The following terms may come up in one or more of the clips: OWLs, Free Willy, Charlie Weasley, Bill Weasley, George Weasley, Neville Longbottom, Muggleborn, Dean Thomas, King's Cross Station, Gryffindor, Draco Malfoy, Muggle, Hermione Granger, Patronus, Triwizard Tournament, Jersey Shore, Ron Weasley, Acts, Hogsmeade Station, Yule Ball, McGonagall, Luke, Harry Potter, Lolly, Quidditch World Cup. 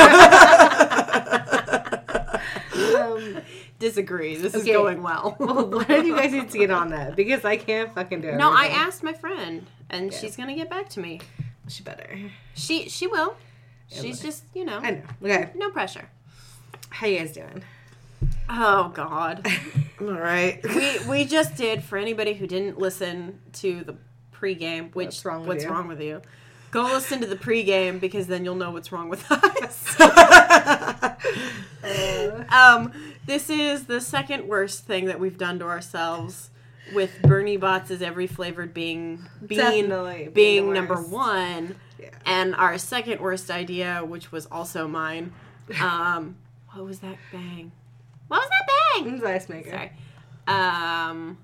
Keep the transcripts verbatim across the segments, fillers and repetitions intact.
um, Disagree. This okay. is going well. Well, what if you guys need to get on that? Because I can't fucking do it. No, I asked my friend, and Good. She's going to get back to me. She better. She she will. It She's will. Just, you know. I know. Okay. No pressure. How you guys doing? Oh, God. All right. We we just did, for anybody who didn't listen to the pregame, which, what's wrong with, what's you? Wrong with you? Go listen to the pregame, because then you'll know what's wrong with us. um, this is the second worst thing that we've done to ourselves, with Bernie Botz's every flavored being bean being, being number one, yeah. and our second worst idea, which was also mine. Um, what was that bang? What was that bang? It was ice maker. Sorry. Um,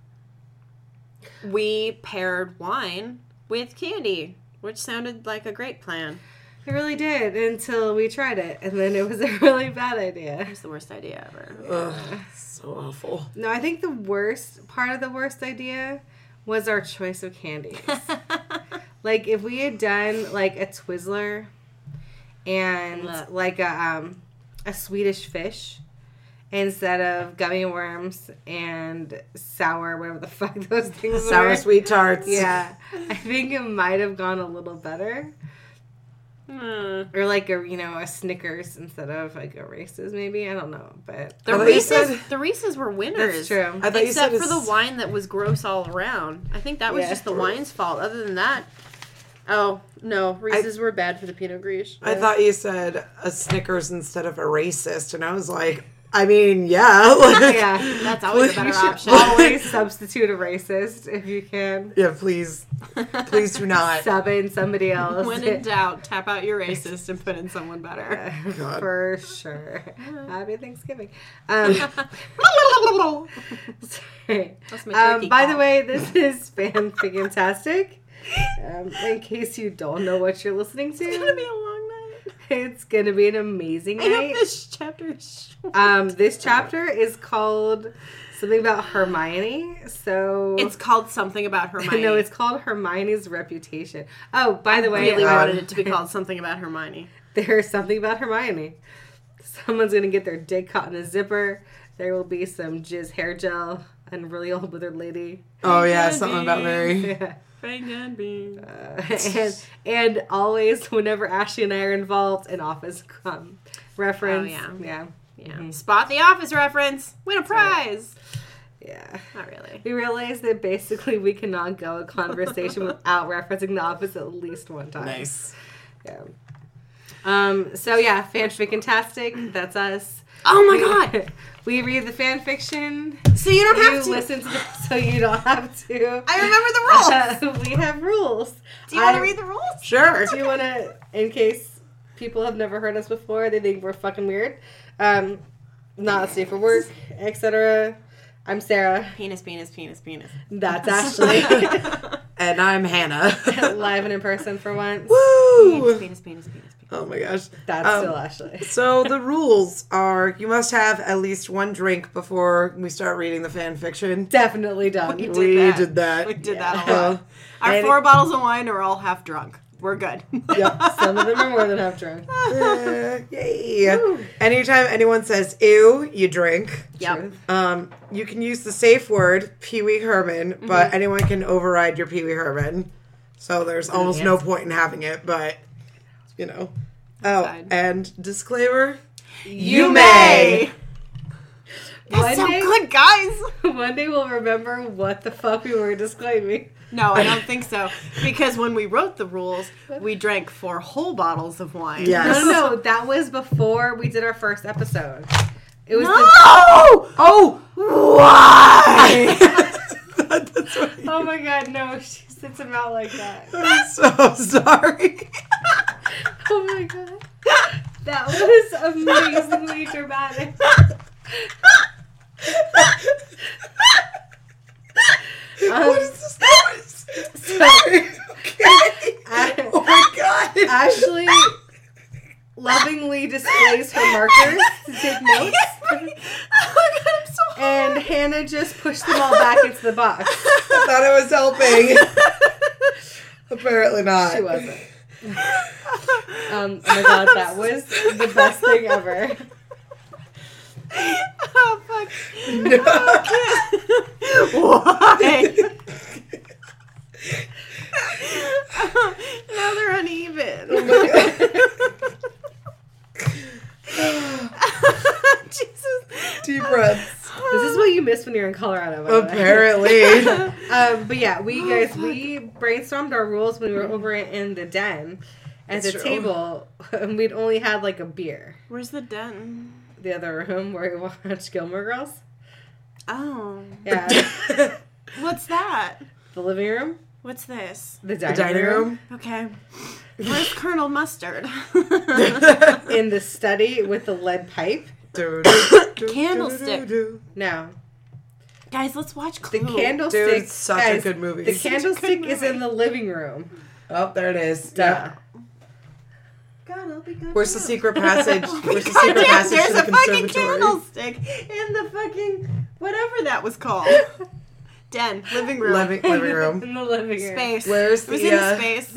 we paired wine with candy. Which sounded like a great plan. It really did, until we tried it, and then it was a really bad idea. It was the worst idea ever. Yeah. Ugh, so awful. No, I think the worst part of the worst idea was our choice of candies. Like, if we had done, like, a Twizzler and, Look. like, a, um, a Swedish fish instead of gummy worms and sour, whatever the fuck those things sour were. Sour sweet tarts. Yeah. I think it might have gone a little better. Mm. Or like a, you know, a Snickers instead of like a Reese's maybe. I don't know. But the Reeses said, the Reeses were winners. That's true. I except for the wine that was gross all around. I think that was yeah, just the true. wine's fault. Other than that, oh, no. Reese's I, were bad for the Pinot Grigio. I yeah. thought you said a Snickers instead of a racist, and I was like, I mean, yeah. Like, yeah, that's always a better option. Always substitute a racist if you can. Yeah, please. Please do not. Sub in somebody else. When in doubt, tap out your racist and put in someone better. Yeah, God. For sure. Happy Thanksgiving. Um, sorry. Um, by the way, this is Fanficantastic. Um, in case you don't know what you're listening to. It's going to be a long It's going to be an amazing night. I hope this chapter is short. Um, this chapter is called something about Hermione. So It's called something about Hermione. No, it's called Hermione's Reputation. Oh, by the way. I really um, wanted it to be called something about Hermione. There's something about Hermione. Someone's going to get their dick caught in a zipper. There will be some jizz hair gel and really old withered lady. Oh, yeah. Something about Mary. Yeah. Uh, and, and always, whenever Ashley and I are involved, an Office um, reference. Oh, yeah. Yeah. yeah. Mm-hmm. Spot the Office reference. Win a prize. Right. Yeah. Not really. We realized that basically we cannot go a conversation without referencing the Office at least one time. Nice. Yeah. Um. So, yeah, Fanficantastic. That's us. Oh, my God. We read the fan fiction. So you don't you have to. listen to the, so you don't have to. I remember the rules. Uh, we have rules. Do you want to read the rules? Sure. Okay. Do you want to, in case people have never heard us before, they think we're fucking weird, um, not safe for work, et cetera. I'm Sarah. Penis, penis, penis, penis. That's Ashley. And I'm Hannah. Live and in person for once. Woo! Penis, penis, penis, penis. Oh my gosh. That's um, still Ashley. So the rules are you must have at least one drink before we start reading the fan fiction. Definitely done. We did, we that. did that. We did yeah. that a lot. Our and four it, bottles of wine are all half drunk. We're good. Yep. Some of them are more than half drunk. uh, yay. Woo. Anytime anyone says ew, you drink. Yep. Um, you can use the safe word, Pee Wee Herman, mm-hmm. but anyone can override your Pee Wee Herman. So there's mm-hmm. almost yes. no point in having it, but... You know. Oh, Fine. And disclaimer. You, you may. That's so good, guys. One day we'll remember what the fuck we were disclaiming. No, I don't think so. Because when we wrote the rules, we drank four whole bottles of wine. Yes. No, no, no. That was before we did our first episode. It was no! the... Oh! Why? that, that's what you... Oh, my God. No, she sits him out like that. I'm so sorry. Oh my God. That was amazingly dramatic. um, what is this noise? Sorry. Okay. I, oh my God. Ashley lovingly displays her markers to take notes. Oh my God, I'm so hard. And Hannah just pushed them all back into the box. I thought I was helping. Apparently not. She wasn't. Um, oh my god, that was the best thing ever. Oh, fuck. No. Why? Oh, now they're uneven. Oh Jesus. Deep breaths. This is what you miss when you're in Colorado. By Apparently. um, but yeah, we guys, oh, we brainstormed our rules when we were over in the den at That's the true. table, and we'd only had like a beer. Where's the den? The other room where we watched Gilmore Girls. Oh. Yeah. What's that? The living room. What's this? The dining, the dining room. room. Okay. Where's Colonel Mustard? In the study with the lead pipe. Candlestick. No. Guys, let's watch Clue. The Candlestick. Dude, it's such guys, a good movie. The it's Candlestick movie. is in the living room. Oh, there it is. Duh. Yeah. God, I'll be good. Where's the secret passage? Where's the secret damn, passage to the conservatory? There's a fucking candlestick in the fucking whatever that was called. Den, living room, living, living room, in the living room, space. Where's the, the uh, space?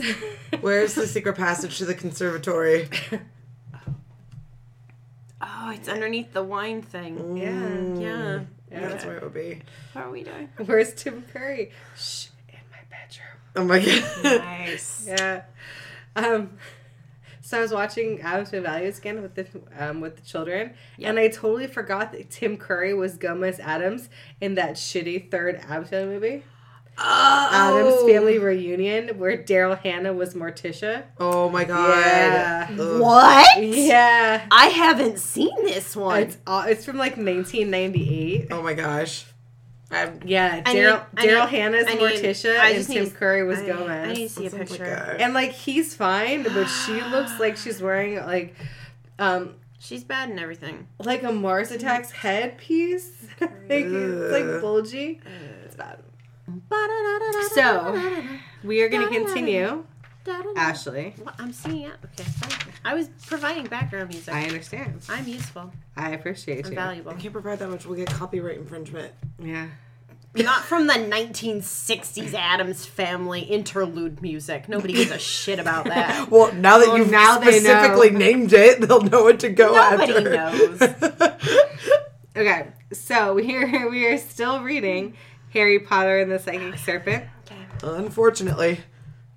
Where's the secret passage to the conservatory? Oh, it's underneath the wine thing. Mm. Yeah. yeah, yeah, that's where it would be. How are we doing? Where's Tim Curry? Shh, in my bedroom. Oh my god. Nice. Yeah. Um. So I was watching Absolute Values again with the um, with the children, yep. and I totally forgot that Tim Curry was Gomez Adams in that shitty third Absolute movie, oh. Adams Family Reunion, where Daryl Hannah was Morticia. Oh my god! Yeah. What? Yeah, I haven't seen this one. It's all, it's from like nineteen ninety-eight. Oh my gosh. I'm, yeah, Daryl Daryl Hannah's I Morticia need, and Tim to, Curry was I, Gomez. I need to see a picture. Like and like he's fine, but she looks like she's wearing like, um, she's bad and everything. Like a Mars Attacks headpiece, like it's like bulgy. It's bad. So we are going to continue. Ashley, well, I'm singing out. Okay, fine. I was providing background music. I understand. I'm useful. I appreciate I'm you. Valuable. I can't provide that much. We'll get copyright infringement. Yeah. Not from the nineteen sixties Addams Family interlude music. Nobody gives a shit about that. Well, now that well, you've now specifically named it, they'll know what to go Nobody after. Nobody knows. Okay, so here we are still reading Harry Potter and the Psychic Serpent. Okay. Unfortunately.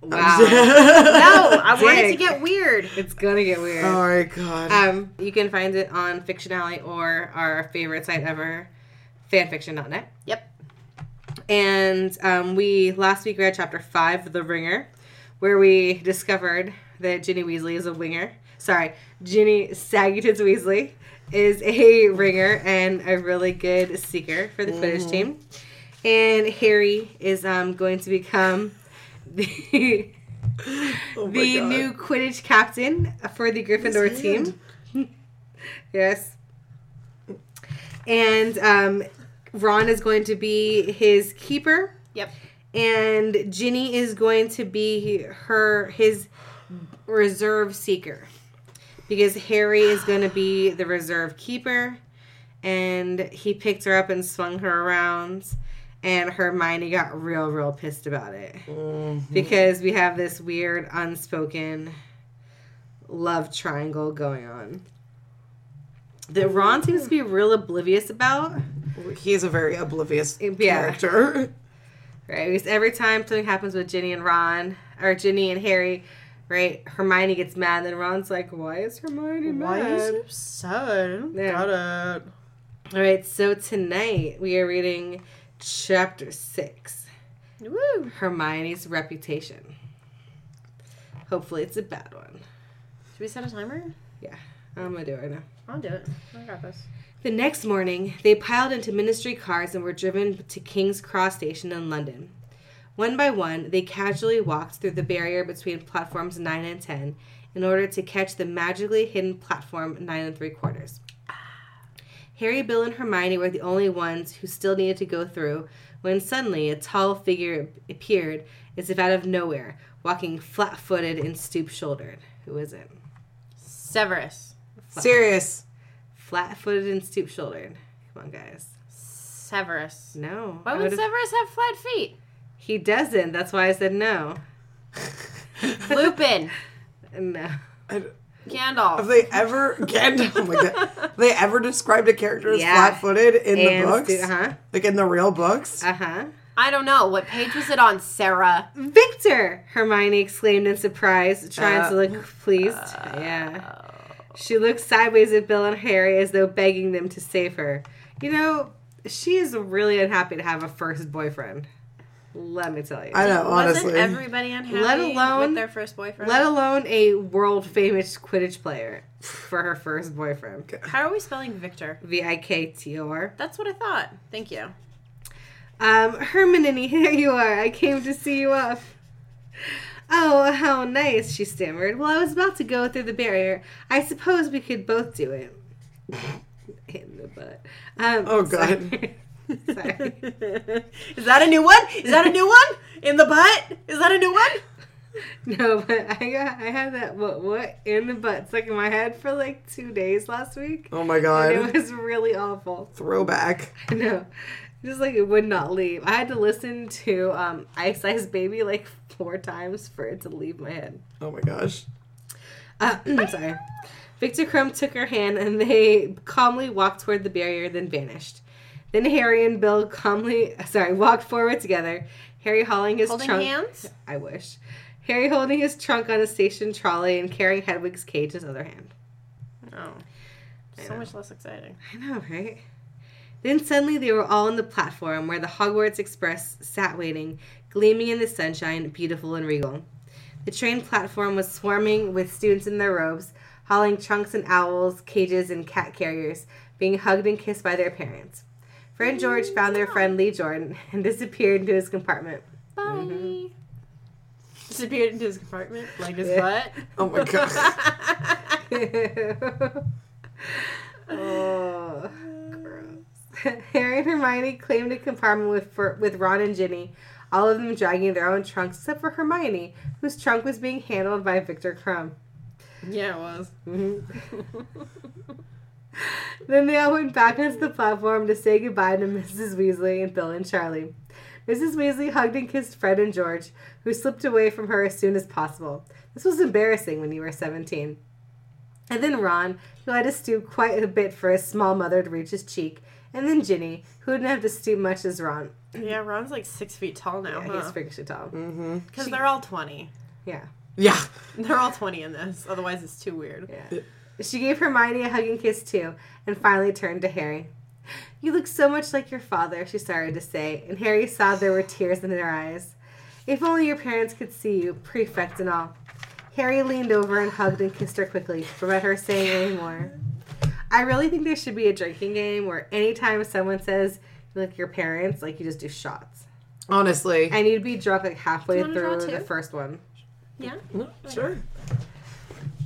Wow. No, I Dick. wanted to get weird. It's gonna get weird. Oh my god. Um, you can find it on Fictionally or our favorite site ever, fanfiction dot net. Yep. And um, we last week read chapter five, The Ringer, where we discovered that Ginny Weasley is a winger. Sorry, Ginny Sagittans Weasley is a ringer and a really good seeker for the mm. Quidditch team. And Harry is um, going to become the, oh the new Quidditch captain for the Gryffindor team. Yes. And um, Ron is going to be his keeper. Yep. And Ginny is going to be her his reserve seeker. Because Harry is going to be the reserve keeper. And he picked her up and swung her around. And Hermione got real, real pissed about it. Mm-hmm. Because we have this weird, unspoken love triangle going on. That Ron seems to be real oblivious about. He's a very oblivious yeah. character. Right? Because every time something happens with Ginny and Ron, or Ginny and Harry, right, Hermione gets mad. And then Ron's like, why is Hermione why mad? Why is she upset? Yeah. Got it. All right, so tonight we are reading Chapter six. Woo. Hermione's reputation. Hopefully it's a bad one. Should we set a timer? Yeah. I'm going to do it right now. I'll do it. I got this. The next morning, they piled into ministry cars and were driven to King's Cross Station in London. One by one, they casually walked through the barrier between platforms nine and ten in order to catch the magically hidden platform nine and three quarters. Harry, Bill, and Hermione were the only ones who still needed to go through when suddenly a tall figure appeared as if out of nowhere, walking flat-footed and stoop-shouldered. Who is it? Severus. Flat- Sirius. Flat-footed and stoop-shouldered. Come on, guys. Severus. No. Why would Severus have flat feet? He doesn't. That's why I said no. Lupin. No. I, Gandalf. Have they ever Gandalf? Oh my God. Have they ever described a character as yeah. flat-footed in and the books? Stu- uh-huh. Like in the real books? Uh-huh. I don't know. What page was it on, Sarah? Viktor! Hermione exclaimed in surprise, trying uh, to look pleased. Uh, yeah. She looked sideways at Bill and Harry as though begging them to save her. You know, she is really unhappy to have a first boyfriend. Let me tell you. I know, honestly. Wasn't everybody unhappy let alone, with their first boyfriend? Let alone a world-famous Quidditch player for her first boyfriend. How are we spelling Viktor? V I K T O R. That's what I thought. Thank you. Um, Hermione, here you are. I came to see you off. Oh, how nice, she stammered. Well, I was about to go through the barrier. I suppose we could both do it. In the butt. Um, oh, God. Sorry. Sorry. Is that a new one? Is that a new one? In the butt? Is that a new one? No, but I got I had that what what in the butt stuck in my head for like two days last week. Oh my God. And it was really awful. Throwback. I know. Just like it would not leave. I had to listen to um, Ice Ice Baby like four times for it to leave my head. Oh my gosh. Uh, I'm sorry. Viktor Krum took her hand and they calmly walked toward the barrier, then vanished. Then Harry and Bill calmly, sorry, walked forward together. Harry hauling his holding trunk. Holding hands? I wish. Harry holding his trunk on a station trolley and carrying Hedwig's cage in his other hand. Oh. So much less exciting. I know, right? Then suddenly they were all on the platform where the Hogwarts Express sat waiting, gleaming in the sunshine, beautiful and regal. The train platform was swarming with students in their robes, hauling trunks and owls, cages, and cat carriers, being hugged and kissed by their parents. Fred and George found their friend Lee Jordan and disappeared into his compartment. Bye. Mm-hmm. Disappeared into his compartment? Like his yeah. butt? Oh my God. Oh, gross. Harry and Hermione claimed a compartment with for, with Ron and Ginny, all of them dragging their own trunks except for Hermione, whose trunk was being handled by Viktor Krum. Yeah, it was. Mm-hmm. Then they all went back onto the platform to say goodbye to Missus Weasley and Bill and Charlie. Missus Weasley hugged and kissed Fred and George, who slipped away from her as soon as possible. This was embarrassing when you were seventeen. And then Ron, who had to stoop quite a bit for his small mother to reach his cheek, and then Ginny, who didn't have to stoop much as Ron. Yeah, Ron's like six feet tall now, yeah, huh? He's freakishly tall. Mm-hmm. Because they're all twenty. Yeah. Yeah. They're all twenty in this, otherwise it's too weird. Yeah. She gave Hermione a hug and kiss, too, and finally turned to Harry. You look so much like your father, she started to say, and Harry saw there were tears in her eyes. If only your parents could see you, prefect and all. Harry leaned over and hugged and kissed her quickly, without her saying any more. I really think there should be a drinking game where anytime someone says, you look your parents, like you just do shots. Honestly. And you'd be drunk like halfway through the first one. Yeah? Sure.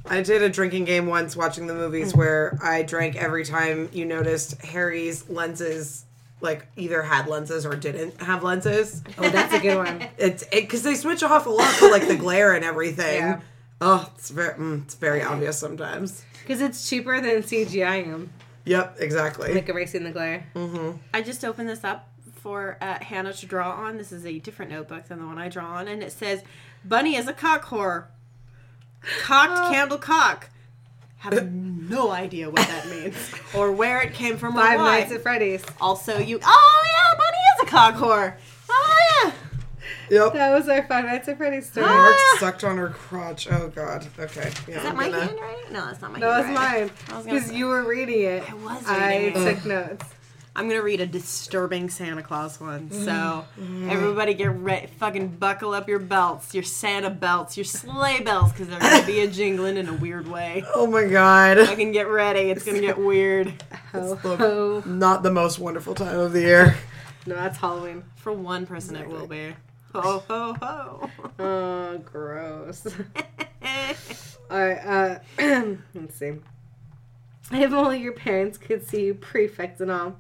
I did a drinking game once watching the movies where I drank every time you noticed Harry's lenses, like, either had lenses or didn't have lenses. Oh, that's a good one. It's because it, they switch off a lot for, like, the glare and everything. Yeah. Oh, it's very, mm, it's very obvious sometimes. Because it's cheaper than C G I-ing them. Yep, exactly. Like erasing the glare. Mm-hmm. I just opened this up for uh, Hannah to draw on. This is a different notebook than the one I draw on. And it says, Bunny is a cock whore. Cocked uh, candle cock. Have no idea what that means or where it came from. Five Nights at Freddy's. Also, you. Oh yeah, Bunny is a cock whore. Oh yeah. Yep. That was our Five Nights at Freddy's story. Mark oh, yeah. sucked on her crotch. Oh God. Okay. Yeah, is that I'm my gonna... handwriting? No, that's not my handwriting. That was mine. Because you were reading it. I was. Reading I it. I took notes. I'm gonna read a disturbing Santa Claus one. So mm. everybody get ready, fucking buckle up your belts, your Santa belts, your sleigh bells, because they're gonna be a jingling in a weird way. Oh my God! Fucking get ready, it's gonna get weird. Oh, it's the, oh. Not the most wonderful time of the year. No, that's Halloween. For one person, exactly. It will be. Ho ho ho! Oh, gross. All right, uh, let's see. If only your parents could see you, prefect and all.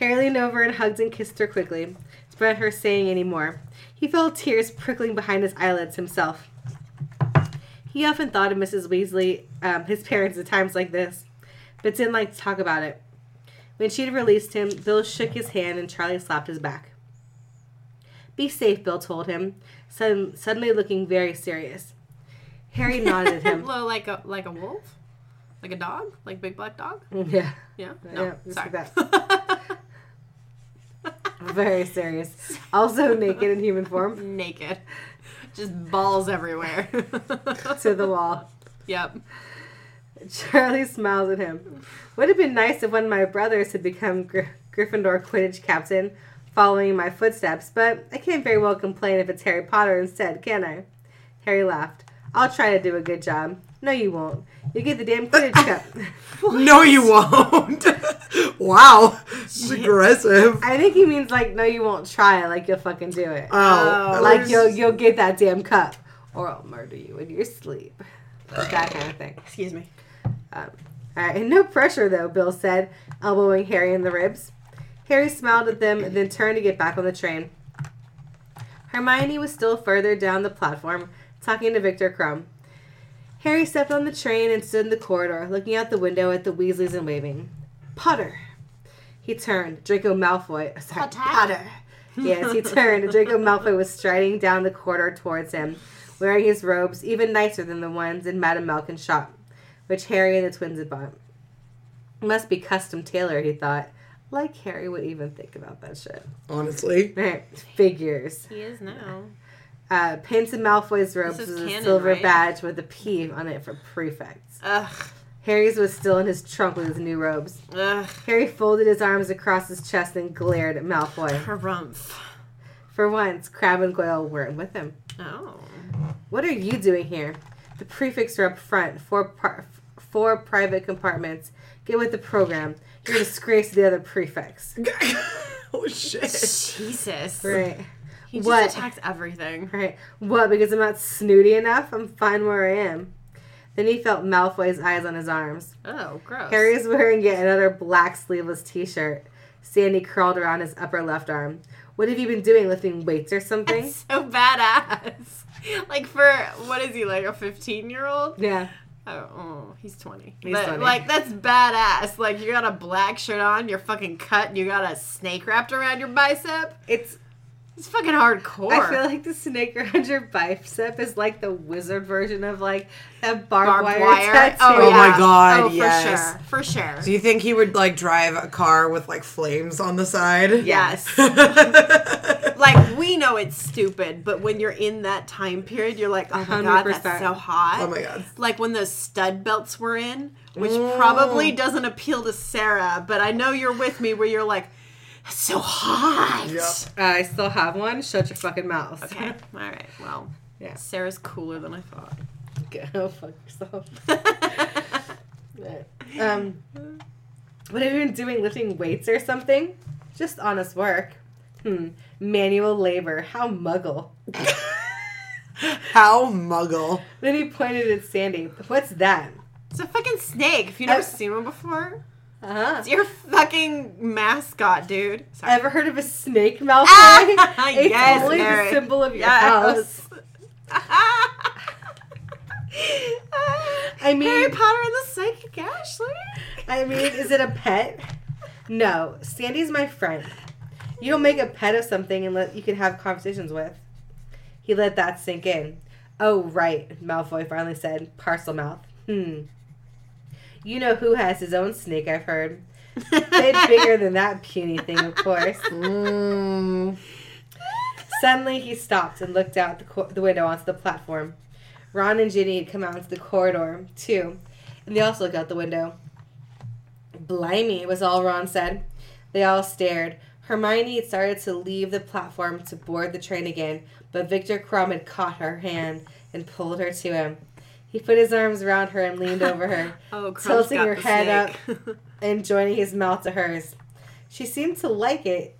Harry leaned over and hugged and kissed her quickly, without her saying any more. He felt tears prickling behind his eyelids himself. He often thought of Missus Weasley, um, his parents, at times like this, but didn't like to talk about it. When she had released him, Bill shook his hand and Charlie slapped his back. Be safe, Bill told him, suddenly looking very serious. Harry nodded at him. Like a like a wolf? Like a dog? Like a big black dog? Yeah. Yeah? No, yeah, sorry. That. Very serious. Also naked in human form. Naked. Just balls everywhere. To the wall. Yep. Charlie smiles at him. Would have been nice if one of my brothers had become Gry- Gryffindor Quidditch captain, following my footsteps, but I can't very well complain if it's Harry Potter instead, can I? Harry laughed. I'll try to do a good job. No, you won't. You'll get the damn Quidditch cup. No, you won't. Wow. It's aggressive. I think he means, like, no, you won't try. Like, you'll fucking do it. Oh. oh like, you'll, you'll get that damn cup. Or I'll murder you in your sleep. That kind of thing. Excuse me. Um, all right. No pressure, though, Bill said, elbowing Harry in the ribs. Harry smiled at them and then turned to get back on the train. Hermione was still further down the platform, talking to Viktor Krum. Harry stepped on the train and stood in the corridor, looking out the window at the Weasleys and waving. Potter. He turned. Draco Malfoy. Sorry, Potter. Potter. Yes, he turned. Draco Malfoy was striding down the corridor towards him, wearing his robes even nicer than the ones in Madame Malkin's shop, which Harry and the twins had bought. It must be custom tailored, he thought. Like Harry would even think about that shit. Honestly. Figures. He is now. Uh, Pince and Malfoy's robes was a canon, silver right? badge with a P on it for prefects. Ugh. Harry's was still in his trunk with his new robes. Ugh. Harry folded his arms across his chest and glared at Malfoy. Harumph. For once, Crabbe and Goyle weren't with him. Oh. What are you doing here? The prefects are up front. Four, par- four private compartments. Get with the program. You're a disgrace to the other prefects. Oh, shit. Jesus. Right. He just what? attacks everything. Right. What, because I'm not snooty enough? I'm fine where I am. Then he felt Malfoy's eyes on his arms. Oh, gross. Harry is wearing yet another black sleeveless t-shirt. Sandy curled around his upper left arm. What have you been doing, lifting weights or something? That's so badass. Like for, what is he, like a fifteen-year-old? Yeah. Oh, oh, he's twenty. He's but, twenty. Like, that's badass. Like, you got a black shirt on, you're fucking cut, and you got a snake wrapped around your bicep. It's... It's fucking hardcore. I feel like the snake around your bicep is like the wizard version of like that barbed, barbed wire, wire tattoo. Oh, yeah. Oh my god, oh, yes. For sure. For sure. Do you think he would like drive a car with like flames on the side? Yes. Like we know it's stupid, but when you're in that time period, you're like, oh my god, one hundred percent. That's so hot. Oh my god. Like when those stud belts were in, which mm. probably doesn't appeal to Sarah, but I know you're with me where you're like, that's so hot. Yep. Uh, I still have one. Shut your fucking mouth. Okay. All right. Well, yeah. Sarah's cooler than I thought. Go fuck yourself. um, what have you been doing? Lifting weights or something? Just honest work. Hmm. Manual labor. How muggle. How muggle. Then he pointed at Sandy. What's that? It's a fucking snake. Have you never uh, seen one before? Uh-huh. It's your fucking mascot, dude. Sorry. Ever heard of a snake, Malfoy? Ah, it's yes, only Mary. The symbol of your yes. house. I mean, Harry Potter and the Psychic Ashley. I mean, is it a pet? No, Sandy's my friend. You don't make a pet of something unless you can have conversations with. He let that sink in. Oh right, Malfoy finally said, parcel mouth. Hmm. You know who has his own snake, I've heard. Bit bigger than that puny thing, of course. Mm. Suddenly, he stopped and looked out the, co- the window onto the platform. Ron and Ginny had come out into the corridor, too, and they also looked out the window. Blimey, was all Ron said. They all stared. Hermione had started to leave the platform to board the train again, but Viktor Krum had caught her hand and pulled her to him. He put his arms around her and leaned over her, oh, tilting her head snake. Up and joining his mouth to hers. She seemed to like it.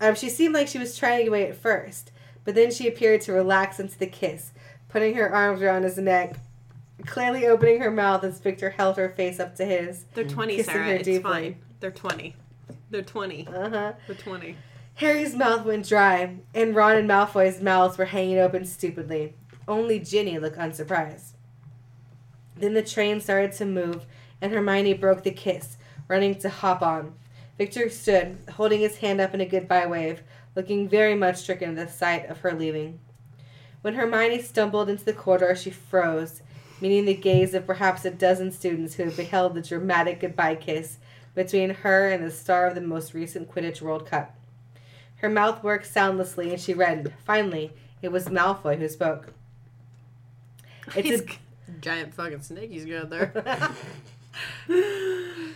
Um, she seemed like she was trying away at first, but then she appeared to relax into the kiss, putting her arms around his neck, clearly opening her mouth as Viktor held her face up to his. They're twenty, Sarah. It's deeply. Fine. They're twenty. They're twenty. Uh-huh. They're twenty. Harry's mouth went dry, and Ron and Malfoy's mouths were hanging open stupidly. Only Ginny looked unsurprised. Then the train started to move, and Hermione broke the kiss, running to hop on. Viktor stood, holding his hand up in a goodbye wave, looking very much stricken at the sight of her leaving. When Hermione stumbled into the corridor, she froze, meeting the gaze of perhaps a dozen students who had beheld the dramatic goodbye kiss between her and the star of the most recent Quidditch World Cup. Her mouth worked soundlessly, and she reddened. Finally, it was Malfoy who spoke. It's He's a g- giant fucking snake he's got there.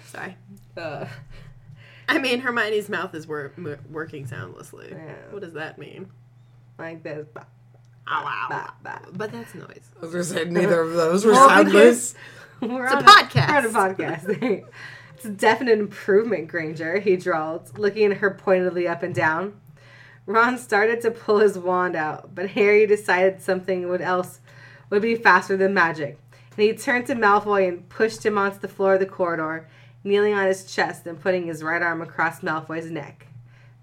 Sorry. Uh, I mean, Hermione's mouth is wor- m- working soundlessly. Yeah. What does that mean? Like this. Bah, bah, bah, bah, bah. But that's noise. I was going to say, neither of those were well, soundless. We're it's a, a podcast. We're on a podcast. It's a definite improvement, Granger, he drawled, looking at her pointedly up and down. Ron started to pull his wand out, but Harry decided something would else would be faster than magic. And he turned to Malfoy and pushed him onto the floor of the corridor, kneeling on his chest and putting his right arm across Malfoy's neck.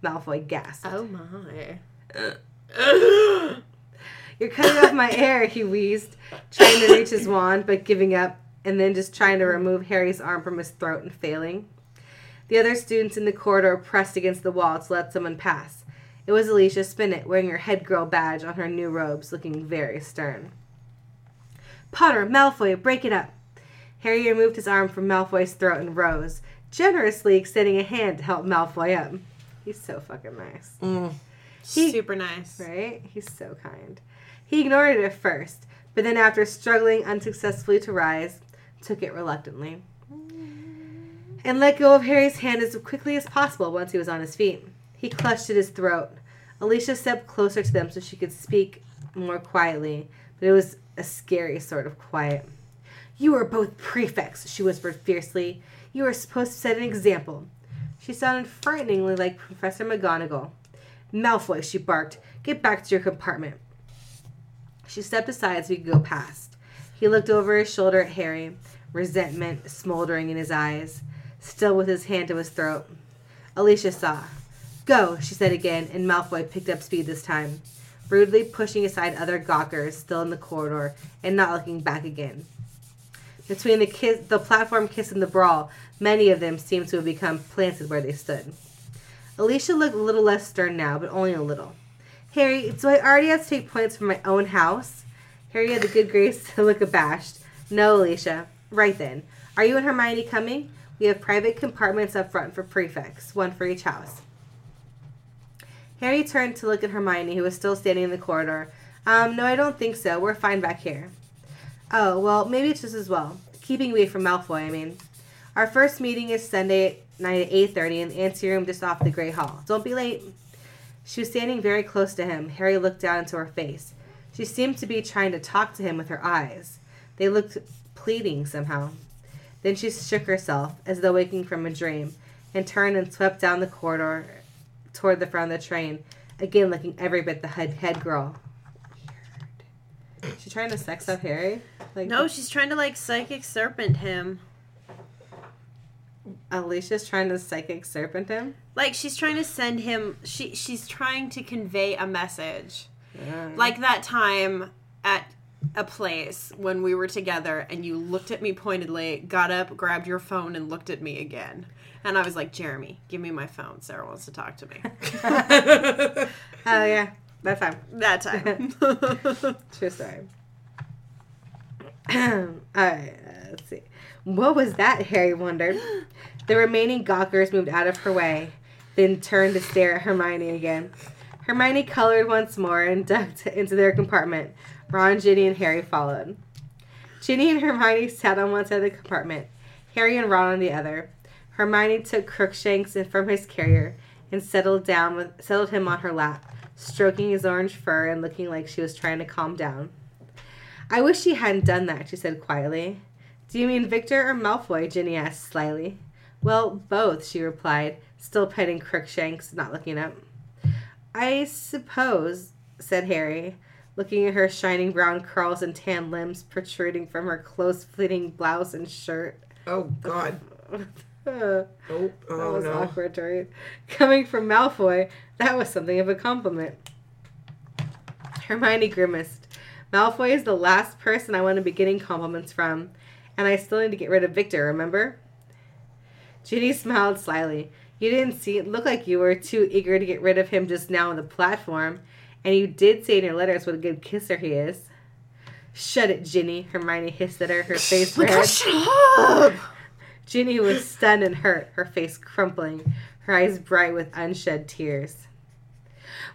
Malfoy gasped. Oh, my. You're cutting off my air, he wheezed, trying to reach his wand, but giving up, and then just trying to remove Harry's arm from his throat and failing. The other students in the corridor pressed against the wall to let someone pass. It was Alicia Spinnett, wearing her head girl badge on her new robes, looking very stern. Potter, Malfoy, break it up. Harry removed his arm from Malfoy's throat and rose, generously extending a hand to help Malfoy up. He's so fucking nice. Mm, he, super nice. Right? He's so kind. He ignored it at first, but then after struggling unsuccessfully to rise, took it reluctantly and let go of Harry's hand as quickly as possible once he was on his feet. He clutched at his throat. Alicia stepped closer to them so she could speak more quietly, but it was a scary sort of quiet. You are both prefects, she whispered fiercely. You are supposed to set an example. She sounded frighteningly like Professor McGonagall. Malfoy, she barked. Get back to your compartment. She stepped aside so he could go past. He looked over his shoulder at Harry, resentment smoldering in his eyes, still with his hand to his throat. Alicia saw. Go, she said again, and Malfoy picked up speed this time, rudely pushing aside other gawkers still in the corridor and not looking back again. Between the kiss, the platform kiss and the brawl, many of them seemed to have become planted where they stood. Alicia looked a little less stern now, but only a little. Harry, do I already have to take points from my own house? Harry had the good grace to look abashed. No, Alicia. Right then. Are you and Hermione coming? We have private compartments up front for prefects, one for each house. Harry turned to look at Hermione, who was still standing in the corridor. Um, no, I don't think so. We're fine back here. Oh, well, maybe it's just as well. Keeping away from Malfoy, I mean. Our first meeting is Sunday night at eight thirty in the anteroom just off the Grey Hall. Don't be late. She was standing very close to him. Harry looked down into her face. She seemed to be trying to talk to him with her eyes. They looked pleading somehow. Then she shook herself, as though waking from a dream, and turned and swept down the corridor toward the front of the train, again looking every bit the head, head girl. Weird. She trying to sex up Harry? Like, no, she's trying to, like, psychic serpent him. Alicia's trying to psychic serpent him? Like, she's trying to send him... She She's trying to convey a message. Yeah. Like that time at a place when we were together and you looked at me pointedly, got up, grabbed your phone, and looked at me again. And I was like, Jeremy, give me my phone. Sarah wants to talk to me. Oh, yeah. That time. That time. True story. All right, let's see. What was that? Harry wondered. The remaining gawkers moved out of her way, then turned to stare at Hermione again. Hermione colored once more and ducked into their compartment. Ron, Ginny, and Harry followed. Ginny and Hermione sat on one side of the compartment, Harry and Ron on the other. Hermione took Crookshanks from his carrier and settled down with, settled him on her lap, stroking his orange fur and looking like she was trying to calm down. I wish she hadn't done that, she said quietly. Do you mean Viktor or Malfoy? Ginny asked slyly. Well, both, she replied, still petting Crookshanks, not looking up. I suppose, said Harry, looking at her shining brown curls and tan limbs protruding from her close-fitting blouse and shirt. Oh, God. oh, oh, that was no. awkward, right? Coming from Malfoy, that was something of a compliment. Hermione grimaced. Malfoy is the last person I want to be getting compliments from, and I still need to get rid of Viktor, remember? Ginny smiled slyly. You didn't see it look like you were too eager to get rid of him just now on the platform, And you did say in your letters what a good kisser he is. Shut it, Ginny. Hermione hissed at her, her face red. God, shut up! Ginny was stunned and hurt, her face crumpling, her eyes bright with unshed tears.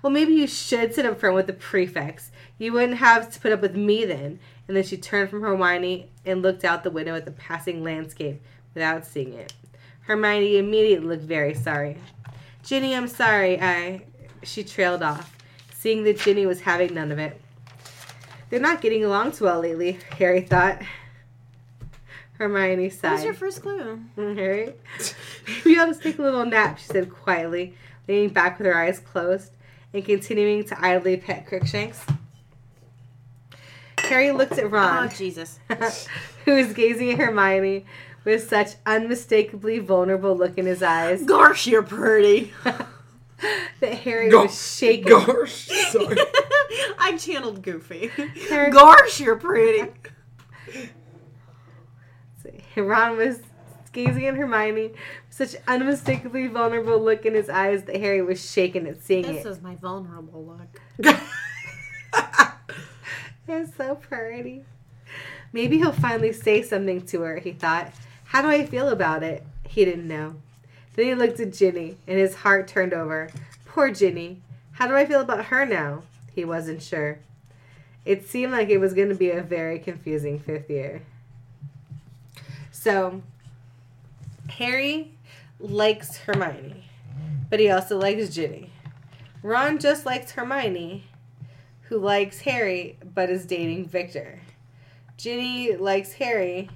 Well, maybe you should sit up front with the prefects. You wouldn't have to put up with me then. And then she turned from Hermione and looked out the window at the passing landscape without seeing it. Hermione immediately looked very sorry. Ginny, I'm sorry, I... She trailed off, seeing that Ginny was having none of it. They're not getting along too well lately, Harry thought. Hermione sighed. What's your first clue? Harry? Maybe I'll just take a little nap, she said quietly, leaning back with her eyes closed and continuing to idly pet Crookshanks. Harry looked at Ron. Oh, Jesus. Who was gazing at Hermione with such unmistakably vulnerable look in his eyes. Gosh, you're pretty. That Harry Go- was shaking. Gosh, sorry. I channeled Goofy. Harry- Gosh, you're pretty. Ron was gazing at Hermione with such unmistakably vulnerable look in his eyes that Harry was shaken at seeing this it. This is my vulnerable look. It's so pretty. Maybe he'll finally say something to her, he thought. How do I feel about it? He didn't know. Then he looked at Ginny, and his heart turned over. Poor Ginny. How do I feel about her now? He wasn't sure. It seemed like it was going to be a very confusing fifth year. So, Harry likes Hermione, but he also likes Ginny. Ron just likes Hermione, who likes Harry, but is dating Viktor. Ginny likes Harry,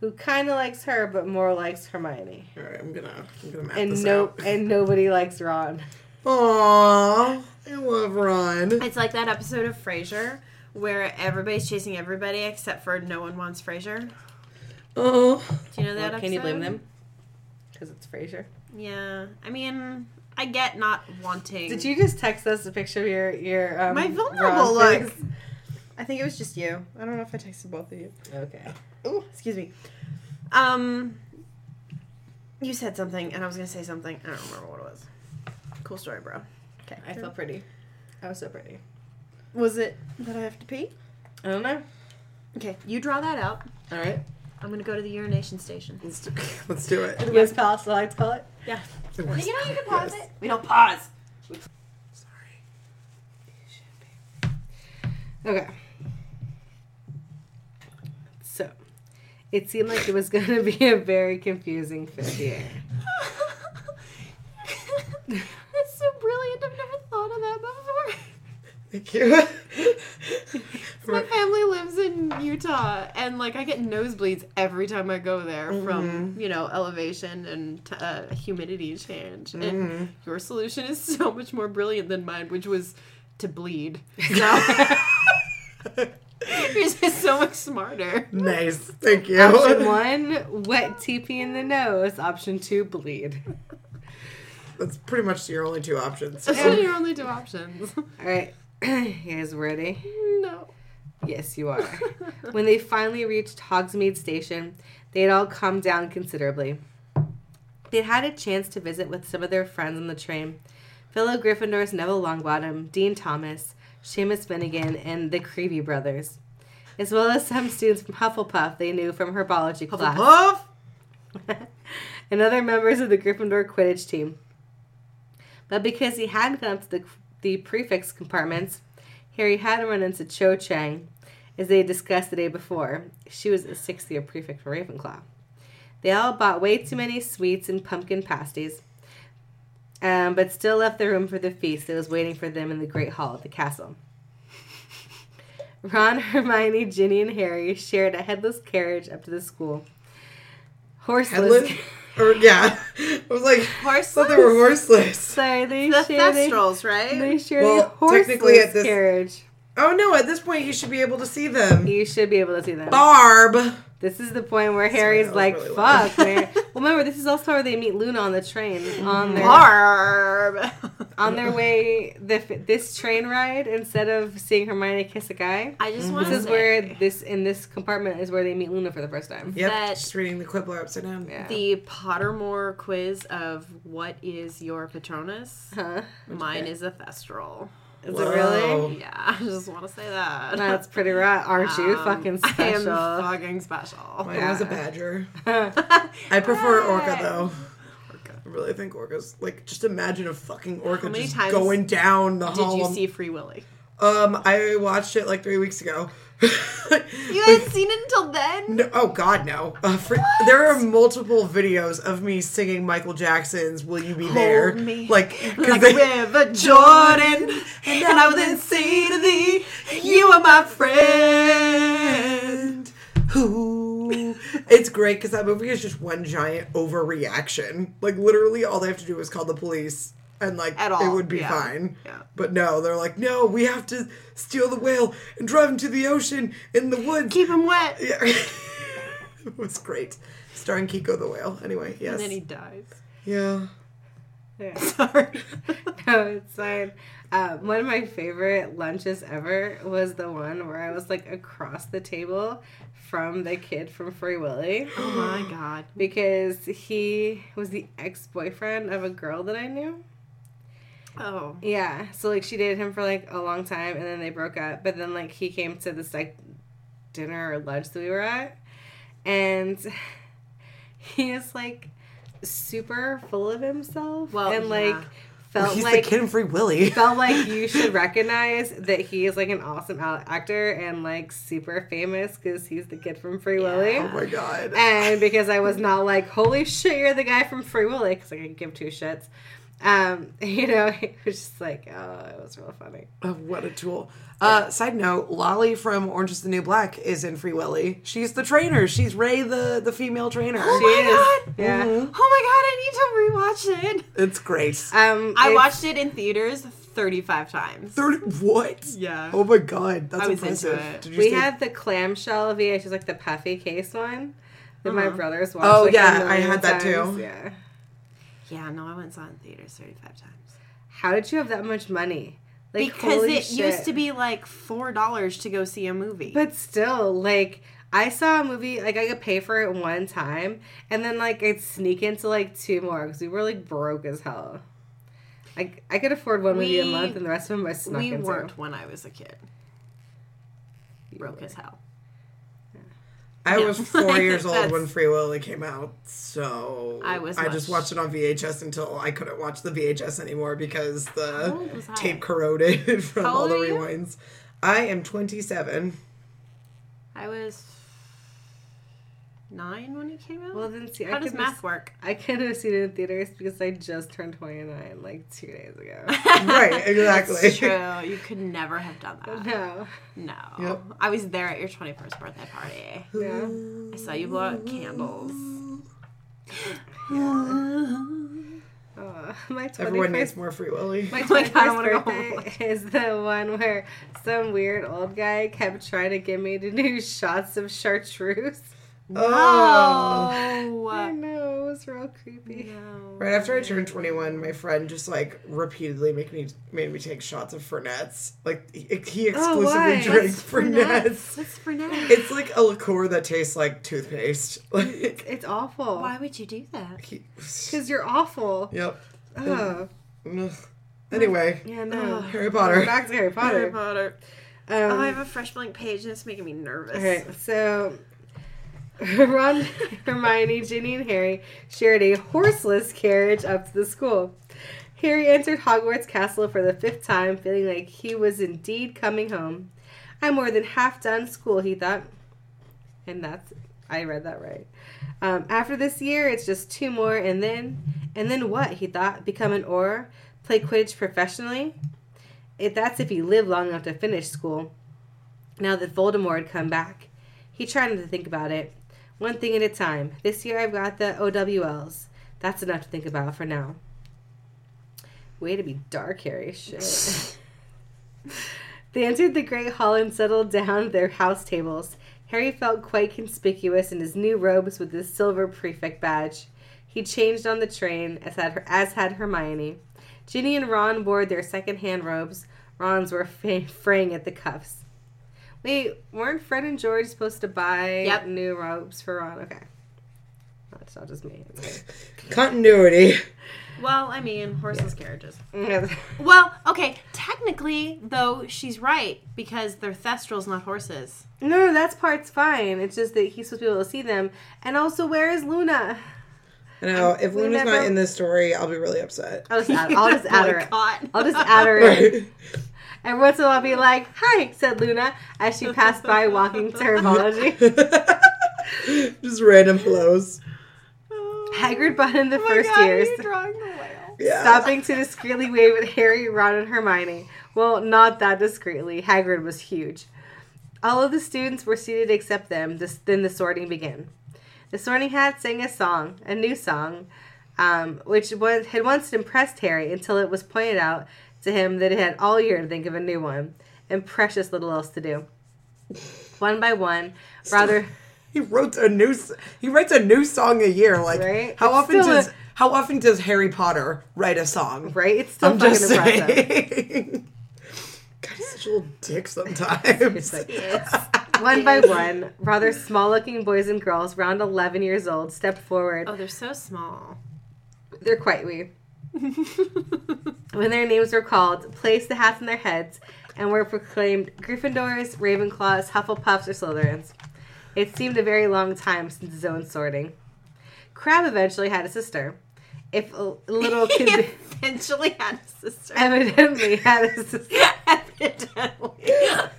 who kind of likes her, but more likes Hermione. All right, I'm going to I'm gonna map and this no, out. And nobody likes Ron. Aww, I love Ron. It's like that episode of Frasier, where everybody's chasing everybody, except for no one wants Frasier. Oh. Do you know that well, episode? Can you blame them? Because it's Frasier. Yeah. I mean, I get not wanting. Did you just text us a picture of your... your um, my vulnerable looks. I think it was just you. I don't know if I texted both of you. Okay. Oh, excuse me. Um, You said something, and I was going to say something. I don't remember what it was. Cool story, bro. Okay. I feel pretty. I was so pretty. Was it that I have to pee? I don't know. Okay. You draw that out. All right. I'm going to go to the urination station. Let's do, let's do it. The West Palace, the lights call it? Yeah. You know you can pause yes. it. We don't pause. Sorry. It should be. Okay. So, it seemed like it was going to be a very confusing fifth year. That's so brilliant. I've never thought of that before. Thank you. My family lives in Utah, and, like, I get nosebleeds every time I go there from, mm-hmm. you know, elevation and t- uh, humidity change. Mm-hmm. And your solution is so much more brilliant than mine, which was to bleed. So yours is so much smarter. Nice. Thank you. Option one, wet teepee in the nose. Option two, bleed. That's pretty much your only two options. That's yeah. your only two options. All right. You guys ready? No. Yes, you are. When they finally reached Hogsmeade Station, they had all calmed down considerably. They'd had a chance to visit with some of their friends on the train. Fellow Gryffindors Neville Longbottom, Dean Thomas, Seamus Finnegan, and the Creevy brothers. As well as some students from Hufflepuff they knew from Herbology class. Hufflepuff! And other members of the Gryffindor Quidditch team. But because he hadn't gone up to the, the prefix compartments, Harry had run into Cho Chang, as they had discussed the day before. She was a sixth year prefect for Ravenclaw. They all bought way too many sweets and pumpkin pasties, um, but still left the room for the feast that was waiting for them in the Great Hall at the castle. Ron, Hermione, Ginny, and Harry shared a headless carriage up to the school. Horseless. Headless? Or, yeah. I was like, horseless? Thought they were horseless. Sorry, they the shared thestrals, a, right? They shared well, a horseless technically at this, carriage. Oh, no. At this point, you should be able to see them. You should be able to see them. Barb! This is the point where Sorry, Harry's like, really fuck, man. Well, remember, this is also where they meet Luna on the train. On their, Barb! On their way, the, this train ride, instead of seeing Hermione kiss a guy, I just mm-hmm. this is where, this in this compartment, is where they meet Luna for the first time. Yep, that she's reading the Quibbler upside down. Yeah. The Pottermore quiz of what is your Patronus? Huh? Mine okay. is a Thestral. Is Whoa. It really? Yeah, I just want to say that. That's pretty right. Aren't you um, fucking special? I am fucking special. Mine yeah. was a badger. I prefer hey. Orca, though. Orca. I really think orcas... Like, just imagine a fucking orca just going down the hall. Did you see Free Willy? Um, I watched it like three weeks ago. You hadn't like, seen it until then? No, oh, God, no. Uh, for, there are multiple videos of me singing Michael Jackson's Will You Be Hold There? Me like, like they, River Jordan, and I will then say to thee, you are my friend. Ooh. It's great because that movie is just one giant overreaction. Like, literally, all they have to do is call the police. And, like, At all. It would be yeah. fine. Yeah. But no, they're like, no, we have to steal the whale and drive him to the ocean in the woods. Keep him wet. Yeah. It was great. Starring Kiko the whale. Anyway, yes. And then he dies. Yeah. yeah. Sorry. No, it's fine. Uh, one of my favorite lunches ever was the one where I was, like, across the table from the kid from Free Willy. Oh, my God. Because he was the ex-boyfriend of a girl that I knew. Oh. Yeah. So, like, she dated him for, like, a long time, and then they broke up. But then, like, he came to this, like, dinner or lunch that we were at. And he is, like, super full of himself. Well, and, like, yeah. felt well, he's like... he's the kid in Free Willy. Felt like you should recognize that he is, like, an awesome actor and, like, super famous because he's the kid from Free Willy. Yeah. Oh, my God. And because I was not like, holy shit, you're the guy from Free Willy, because I could give two shits. Um, you know, it was just like, oh, it was real funny. Oh, what a tool. Yeah. Uh, side note, Lolly from Orange is the New Black is in Free Willy. She's the trainer. She's Ray, the, the female trainer. Oh, she my is. God. Yeah. Mm-hmm. Oh, my God. I need to rewatch it. It's great. Um, I watched it in theaters thirty-five times. thirty What? Yeah. Oh, my God. That's I was impressive. Into it. Did you we see? Had the clamshell V H S, like the puffy case one that uh-huh. my brothers watched. Oh, like, yeah. I had that times. Too. Yeah. Yeah, no, I went and saw it in theaters thirty-five times. How did you have that much money? Like, because it shit. Used to be like four dollars to go see a movie. But still, like, I saw a movie, like, I could pay for it one time, and then, like, I'd sneak into, like, two more, because we were, like, broke as hell. Like, I could afford one we, movie a month, and the rest of them I snuck we into. We worked when I was a kid. You broke were. As hell. I yeah. was four years old when Free Willy came out, so I, was I just watched it on V H S until I couldn't watch the V H S anymore because the tape corroded from all the rewinds. You? I am twenty-seven. I was nine when it came out? Well, then see, How I does math work? I couldn't have seen it in theaters because I just turned twenty-nine like two days ago. Right, exactly. That's true. You could never have done that. No. No. Yep. I was there at your twenty-first birthday party. Yeah. I saw you blow out candles. Yeah. Oh, my Everyone needs more Free Willy. My twenty-first oh my God, birthday is the one where some weird old guy kept trying to get me to do shots of chartreuse. No. Oh, I know, it was real creepy. No. Right after I turned twenty-one, my friend just like repeatedly made me made me take shots of Fernets. Like he, he exclusively oh, drinks Fernets. What's Fernets? It's like a liqueur that tastes like toothpaste. Like it's, it's awful. Why would you do that? Because you're awful. Yep. Oh. Ugh. Anyway. Yeah. No. Harry Potter. We're back to Harry Potter. Harry Potter. Um, oh, I have a fresh blank page and it's making me nervous. Okay, so. Ron, Hermione, Ginny, and Harry shared a horseless carriage up to the school. Harry entered Hogwarts Castle for the fifth time, feeling like he was indeed coming home. I'm more than half done school, he thought. And that's, I read that right. Um, after this year, it's just two more, and then, and then what, he thought? Become an auror? Play Quidditch professionally? If that's if he lived long enough to finish school. Now that Voldemort had come back, he tried not to think about it. One thing at a time. This year I've got the O W Ls. That's enough to think about for now. Way to be dark, Harry. Shit. They entered the Great Hall and settled down at their house tables. Harry felt quite conspicuous in his new robes with his silver prefect badge. He changed on the train, as had, as had Hermione. Ginny and Ron wore their second-hand robes. Ron's were f- fraying at the cuffs. Wait, weren't Fred and George supposed to buy yep. new robes for Ron? Okay. That's not just me. Okay. Continuity. Well, I mean, horseless yeah. carriages. Well, okay, Technically, though, she's right, because they're thestrals, not horses. No, that part's fine. It's just that he's supposed to be able to see them. And also, where is Luna? I know. If Luna's never... not in this story, I'll be really upset. I'll just add, I'll just add her. I'll just add her in. Right. And once in a while, I'll be like, "Hi," said Luna as she passed by walking to herbology. Just random flows. Hagrid bought in the oh first God, years. You're drawing the whale. Yeah. Stopping to discreetly wave at Harry, Ron, and Hermione. Well, not that discreetly. Hagrid was huge. All of the students were seated except them. This, then the sorting began. The Sorting Hat sang a song, a new song, um, which was, had once impressed Harry until it was pointed out to him that it had all year to think of a new one, and precious little else to do. One by one, rather... He wrote a new. He writes a new song a year. Like right? how it's often does a, how often does Harry Potter write a song? Right. It's still I'm fucking just impressive. God, he's such a little dick sometimes. Like, yes. One by one, rather small-looking boys and girls, around eleven years old, stepped forward. Oh, they're so small. They're quite wee. When their names were called, placed the hats on their heads, and were proclaimed Gryffindors, Ravenclaws, Hufflepuffs, or Slytherins. It seemed a very long time since his own sorting. Crabbe eventually had a sister. If a little kid... He eventually had a sister. Evidently had a sister. Evidently.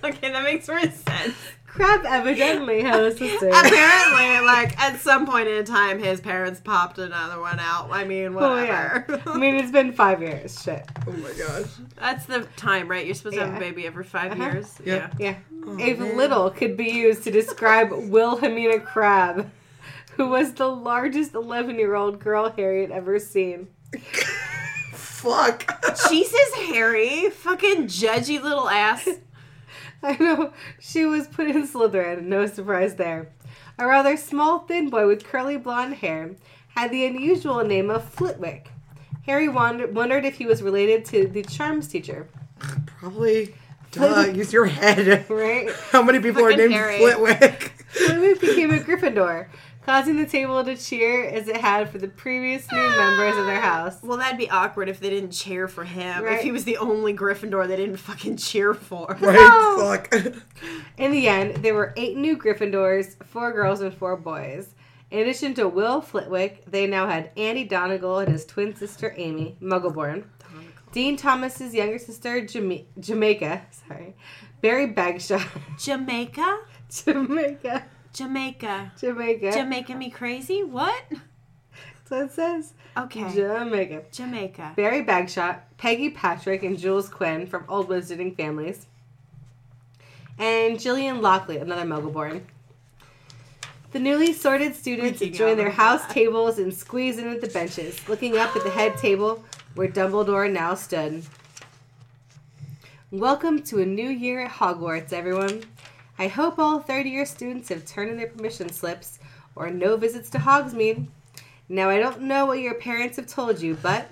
Okay, that makes more sense. Crabbe evidently had a sister. Apparently, like, at some point in time, his parents popped another one out. I mean, whatever. Oh, yeah. I mean, it's been five years. Shit. Oh, my gosh. That's the time, right? You're supposed yeah. to have a baby every five uh-huh. years? Yep. Yeah. Yeah. Oh, if man. Little could be used to describe Wilhelmina Crabbe, who was the largest eleven-year-old girl Harry had ever seen. Fuck. Jesus, Harry. Fucking judgy little ass. I know. She was put in Slytherin. No surprise there. A rather small, thin boy with curly blonde hair had the unusual name of Flitwick. Harry wonder- wondered if he was related to the charms teacher. Probably. Duh, use your head. Right? How many people Fucking are named Harry. Flitwick? Flitwick became a Gryffindor, causing the table to cheer as it had for the previous new members of their house. Well, that'd be awkward if they didn't cheer for him. Right. If he was the only Gryffindor they didn't fucking cheer for. Right? Fuck. In the end, there were eight new Gryffindors, four girls and four boys. In addition to Will Flitwick, they now had Andy Donegal and his twin sister Amy, Muggleborn. Donegal. Dean Thomas's younger sister, Jama- Jamaica. Sorry. Barry Bagshaw. Jamaica? Jamaica. Jamaica. Jamaica. Jamaica me crazy? What? That's what it says. Okay. Jamaica. Jamaica. Barry Bagshot, Peggy Patrick, and Jules Quinn from old wizarding families. And Jillian Lockley, another Muggleborn. The newly sorted students joined their house that. tables and squeezed in at the benches, looking up at the head table where Dumbledore now stood. Welcome to a new year at Hogwarts, everyone. I hope all third-year students have turned in their permission slips or no visits to Hogsmeade. Now, I don't know what your parents have told you, but...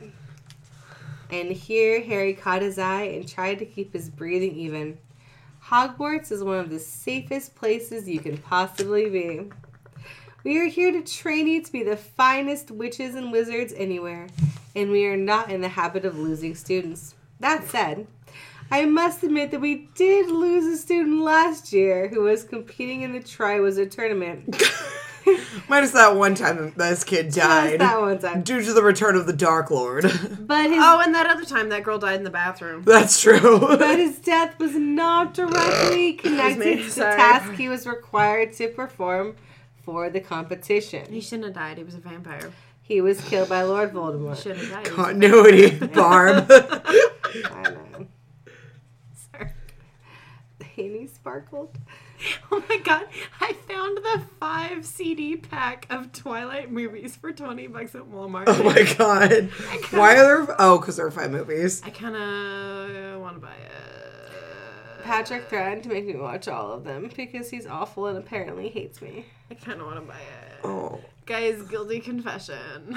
And here Harry caught his eye and tried to keep his breathing even. Hogwarts is one of the safest places you can possibly be. We are here to train you to be the finest witches and wizards anywhere, and we are not in the habit of losing students. That said... I must admit that we did lose a student last year who was competing in the Triwizard Tournament. Minus that one time this kid died. Minus that one time. Due to the return of the Dark Lord. But his, oh, and that other time that girl died in the bathroom. That's true. But his death was not directly connected to the task he was required to perform for the competition. He shouldn't have died. He was a vampire. He was killed by Lord Voldemort. He shouldn't have died. Continuity, Barb. I know. Penny sparkled. Oh my god, I found the five C D pack of Twilight movies for twenty bucks at Walmart. Oh my god. Kinda, Why are there... Oh, because there are five movies. I kind of want to buy it. Patrick threatened to make me watch all of them because he's awful and apparently hates me. I kind of want to buy it. Oh. Guys, guilty confession.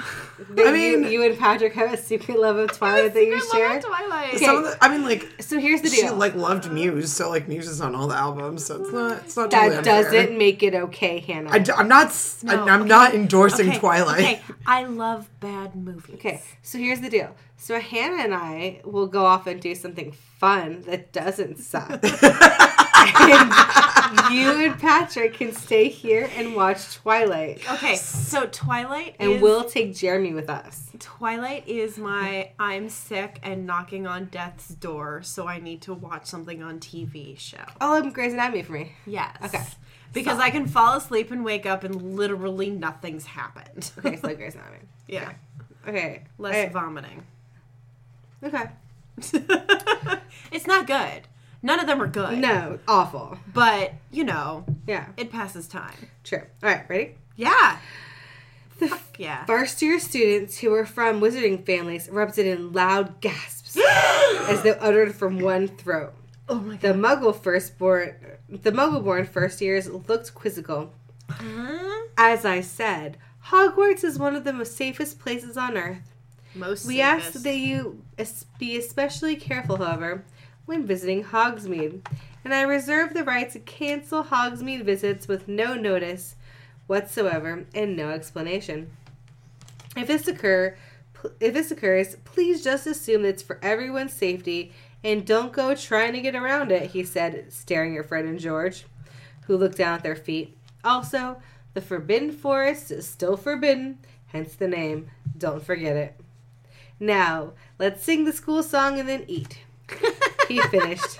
I mean, you, you and Patrick have a secret love of Twilight that you share. Twilight. Okay. Some of the, I mean, like, so here's the deal. She like loved Muse, so like Muse is on all the albums, so it's not. It's not that totally doesn't make it okay, Hannah. I, I'm not. No, I, I'm okay. not endorsing okay. Twilight. Okay, I love bad movies. Okay, so here's the deal. So Hannah and I will go off and do something fun that doesn't suck. And you and Patrick can stay here and watch Twilight. Okay, so Twilight and is... And we'll take Jeremy with us. Twilight is my I'm sick and knocking on death's door, so I need to watch something on T V show. Oh, I'm Grey's Anatomy for me. Yes. Okay. Because so. I can fall asleep and wake up and literally nothing's happened. Okay, so Grey's Anatomy. Yeah. Okay. okay. Less right. vomiting. Okay. It's not good. None of them are good. No, awful. But, you know, yeah, it passes time. True. All right, ready? Yeah. The Fuck f- yeah. first-year students who were from wizarding families erupted in loud gasps as they uttered from one throat. Oh, my God. The Muggle firstborn, the Muggleborn first-years looked quizzical. Huh? As I said, Hogwarts is one of the most safest places on Earth. Most we safest. We ask that you be especially careful, however, when visiting Hogsmeade, and I reserve the right to cancel Hogsmeade visits with no notice whatsoever and no explanation. If this occur, if this occurs, please just assume that it's for everyone's safety and don't go trying to get around it, he said, staring at Fred and George, who looked down at their feet. Also, the Forbidden Forest is still forbidden, hence the name. Don't forget it. Now, let's sing the school song and then eat. He finished.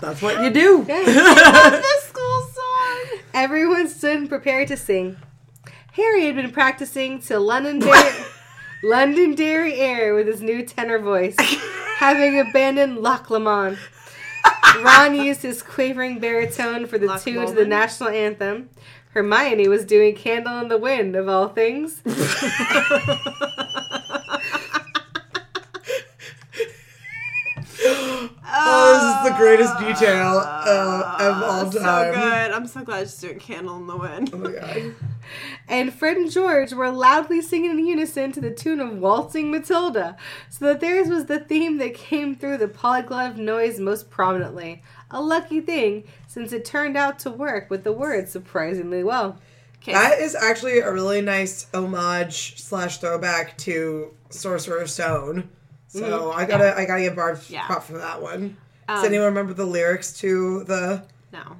That's what you do. I love this school song. Everyone stood and prepared to sing. Harry had been practicing to Londonderry, Londonderry air with his new tenor voice, having abandoned Loch Lomond. Ron used his quavering baritone for the Loch tune Lomond. to the national anthem. Hermione was doing Candle in the Wind, of all things. Oh, this is the greatest detail uh, of all time. So good. I'm so glad she's doing Candle in the Wind. Oh, my God. And Fred and George were loudly singing in unison to the tune of Waltzing Matilda, so that theirs was the theme that came through the polyglot of noise most prominently. A lucky thing, since it turned out to work with the words surprisingly well. Okay. That is actually a really nice homage slash throwback to Sorcerer's Stone. So mm-hmm. I gotta yeah. I gotta give Barb yeah. prop for that one. Um, Does anyone remember the lyrics to the No.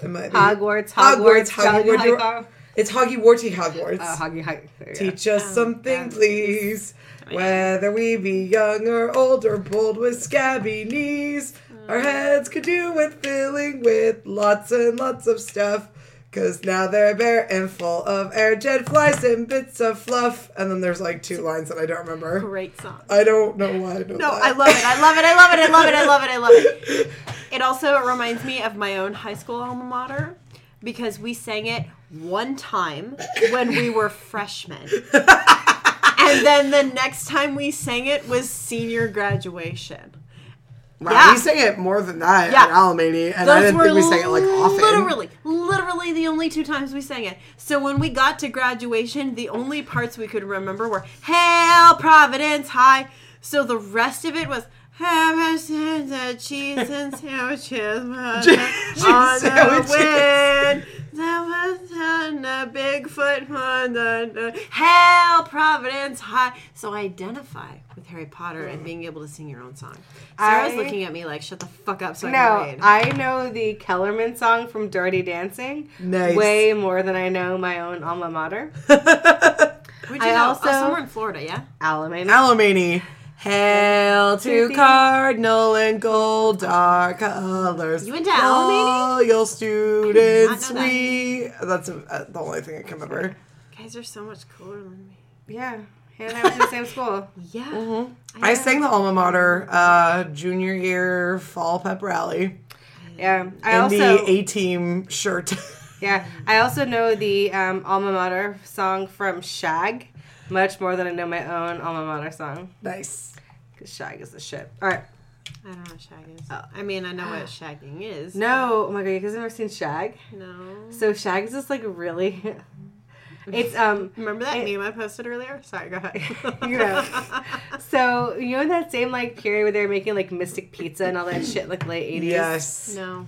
Hogwarts, Hogwarts, Hogwarts, Hogwarts. It's Hoggy-warty Hogwarts. Uh, Hoggy, Hoggy. There you Teach go. us um, something, please. Oh, yeah. Whether we be young or old or bold with scabby knees, uh, our heads could do with filling with lots and lots of stuff. Because now they're bare and full of air, jet flies, and bits of fluff. And then there's like two lines that I don't remember. Great song. I don't know why I know No, that. I love it. I love it. I love it. I love it. I love it. I love it. It also reminds me of my own high school alma mater because we sang it one time when we were freshmen. And then the next time we sang it was senior graduation. Wow, yeah. We sang it more than that yeah. in Alamany, and Those I didn't think we sang it, like, often. Literally, literally the only two times we sang it. So when we got to graduation, the only parts we could remember were, Hail Providence High. So the rest of it was, Have a cheese and sandwiches on the wind. Bigfoot. Hail Providence High. So I identify with Harry Potter and being able to sing your own song. Sarah's I, looking at me like, shut the fuck up so I can read. No, I know the Kellerman song from Dirty Dancing nice. way more than I know my own alma mater. Where'd you I know? Also, oh, somewhere in Florida, yeah? Alamany. Alamany. Hail to Cardinal and gold are colors. You went to Alamany? Your students, that. we. That's a, uh, the only thing I can remember. You guys are so much cooler than me. Yeah. Hannah and I went to the same school. Yeah. Mm-hmm. I, I sang the alma mater uh, junior year fall pep rally. Yeah. I in also, the A-team shirt. Yeah. I also know the um, alma mater song from Shag. Much more than I know my own alma mater song. Nice. Because Shag is the shit. All right. I don't know what shag is. Oh. I mean, I know what shagging is. No. But... Oh, my God. You guys have never seen Shag? No. So Shag is just, like, really... It's um. Remember that it, meme I posted earlier? Sorry, go ahead. You know. So, you know, in that same, like, period where they were making, like, Mystic Pizza and all that shit, like, late eighties? Yes. No.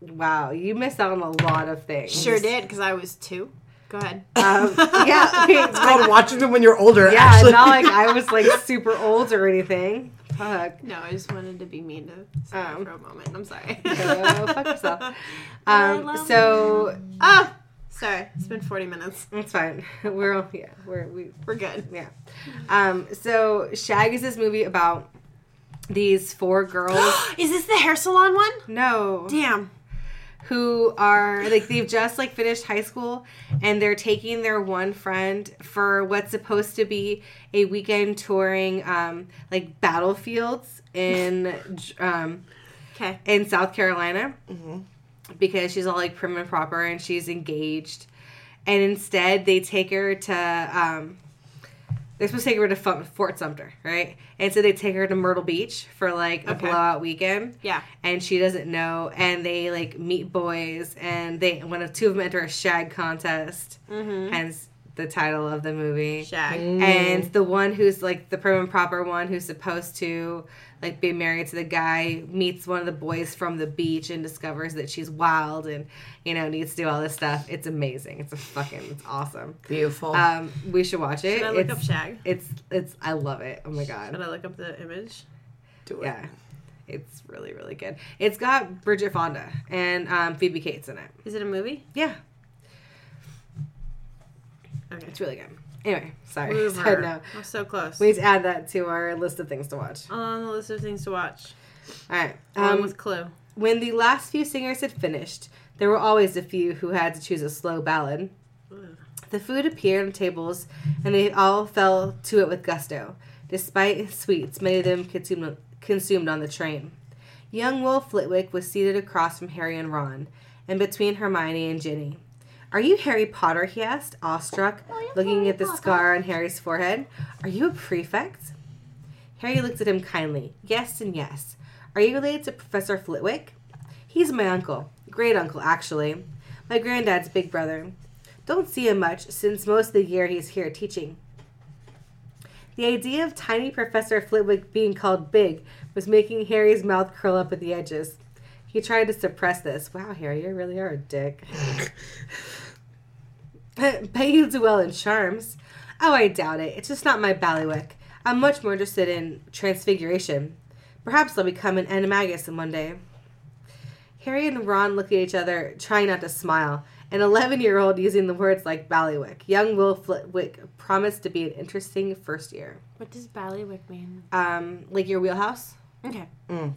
Wow. You missed out on a lot of things. Sure did, because I was two. Go ahead. Um, yeah. It's called watching them when you're older, yeah, actually. Yeah, not like I was, like, super old or anything. Fuck. No, I just wanted to be mean to um, for a moment. I'm sorry. Go fuck yourself. Um, I love so... Ah! Sorry, it's been forty minutes. It's fine. We're all, yeah, we're we, we're good. Yeah. Um. So Shag is this movie about these four girls. Is this the hair salon one? No. Damn. Who are like they've just like finished high school and they're taking their one friend for what's supposed to be a weekend touring um like battlefields in um okay in South Carolina. Mm-hmm. Because she's all, like, prim and proper, and she's engaged. And instead, they take her to, um... they're supposed to take her to Fort Sumter, right? And so they take her to Myrtle Beach for, like, a okay. blowout weekend. Yeah. And she doesn't know. And they, like, meet boys. And they one of two of them enter a shag contest. Mm-hmm. Hence the title of the movie. Shag. Mm. And the one who's, like, the prim and proper one who's supposed to... like, being married to the guy, meets one of the boys from the beach and discovers that she's wild and, you know, needs to do all this stuff. It's amazing. It's a fucking, it's awesome. Beautiful. Um, we should watch it. Should I look it's, up Shag? It's, it's, I love it. Oh, my God. Should I look up the image? Do it. Yeah. It's really, really good. It's got Bridget Fonda and um, Phoebe Cates in it. Is it a movie? Yeah. Okay. It's really good. Anyway, sorry. Mover. So, no. We're so close. We need to add that to our list of things to watch. Along the list of things to watch. All right. Along um, with Clue. When the last few singers had finished, there were always a few who had to choose a slow ballad. Ugh. The food appeared on tables, and they all fell to it with gusto, despite sweets many of them consumed, consumed on the train. Young Will Flitwick was seated across from Harry and Ron, and between Hermione and Ginny. Are you Harry Potter, he asked, awestruck, looking Harry at the Potter? Scar on Harry's forehead. Are you a prefect? Harry looked at him kindly. Yes and yes. Are you related to Professor Flitwick? He's my uncle. Great uncle, actually. My granddad's big brother. Don't see him much, since most of the year he's here teaching. The idea of tiny Professor Flitwick being called big was making Harry's mouth curl up at the edges. He tried to suppress this. Wow, Harry, you really are a dick. But you do well in charms. Oh, I doubt it. It's just not my ballywick. I'm much more interested in transfiguration. Perhaps I'll become an animagus in one day. Harry and Ron looked at each other, trying not to smile. An eleven-year-old using the words like ballywick. Young Will Flitwick promised to be an interesting first year. What does ballywick mean? Um, like your wheelhouse? Okay. Mm.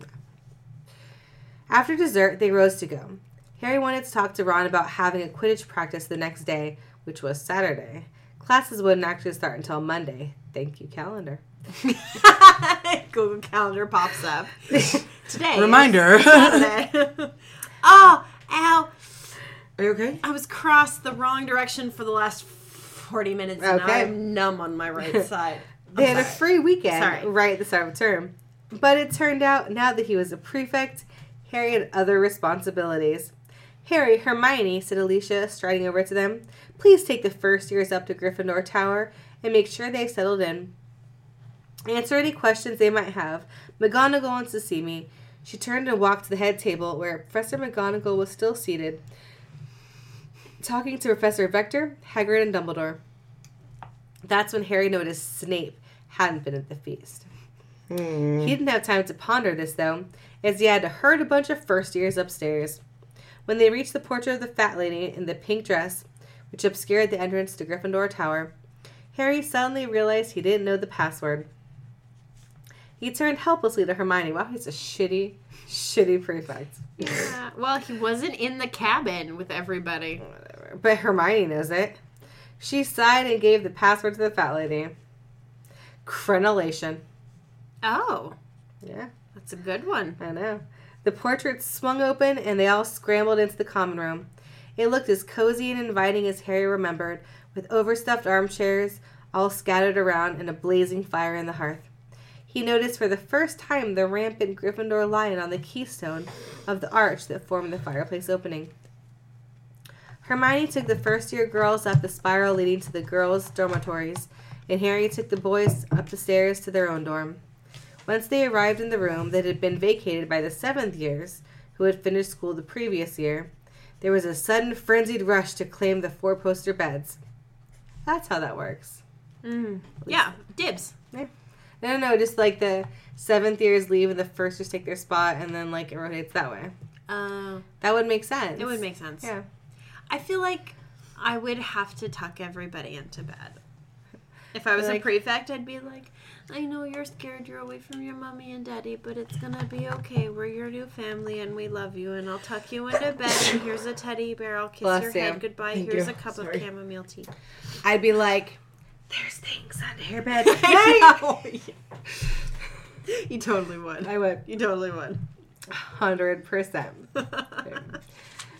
After dessert, they rose to go. Harry wanted to talk to Ron about having a Quidditch practice the next day, which was Saturday. Classes wouldn't actually start until Monday. Thank you, calendar. Google Calendar pops up. Today. Reminder. Saturday. Oh, ow. Are you okay? I was crossed the wrong direction for the last forty minutes, and okay. now I'm numb on my right side. They I'm had sorry. a free weekend sorry. right at the start of the term. But it turned out, now that he was a prefect, Harry had other responsibilities. Harry, Hermione, said Alicia, striding over to them. Please take the first years up to Gryffindor Tower and make sure they've settled in. Answer any questions they might have. McGonagall wants to see me. She turned and walked to the head table where Professor McGonagall was still seated, talking to Professor Vector, Hagrid, and Dumbledore. That's when Harry noticed Snape hadn't been at the feast. Mm. He didn't have time to ponder this, though, as he had to herd a bunch of first years upstairs. When they reached the portrait of the fat lady in the pink dress, which obscured the entrance to Gryffindor Tower, Harry suddenly realized he didn't know the password. He turned helplessly to Hermione. Wow, he's a shitty, shitty prefect. Yeah, well, he wasn't in the cabin with everybody. Whatever. But Hermione knows it. She sighed and gave the password to the fat lady. Crenellation. Oh. Yeah. That's a good one. I know. The portrait swung open, and they all scrambled into the common room. It looked as cozy and inviting as Harry remembered, with overstuffed armchairs all scattered around and a blazing fire in the hearth. he noticed for the first time the rampant Gryffindor lion on the keystone of the arch that formed the fireplace opening. Hermione took the first-year girls up the spiral leading to the girls' dormitories, and Harry took the boys up the stairs to their own dorm. Once they arrived in the room that had been vacated by the seventh-years, who had finished school the previous year, there was a sudden frenzied rush to claim the four-poster beds. That's how that works. Mm. Yeah, dibs. Yeah. No, no, no, just like the seventh-years leave and the first-years take their spot, and then like it rotates that way. Oh. Uh, that would make sense. It would make sense. Yeah. I feel like I would have to tuck everybody into bed. If I was like, a prefect, I'd be like, I know you're scared, you're away from your mommy and daddy, but it's going to be okay. We're your new family, and we love you, and I'll tuck you into bed, and here's a teddy bear. I'll kiss Bless your you. head goodbye. Thank here's you. a cup Sorry. of chamomile tea. I'd be like, there's things under your bed. I know. You totally would. I would. You totally would. one hundred percent. Okay.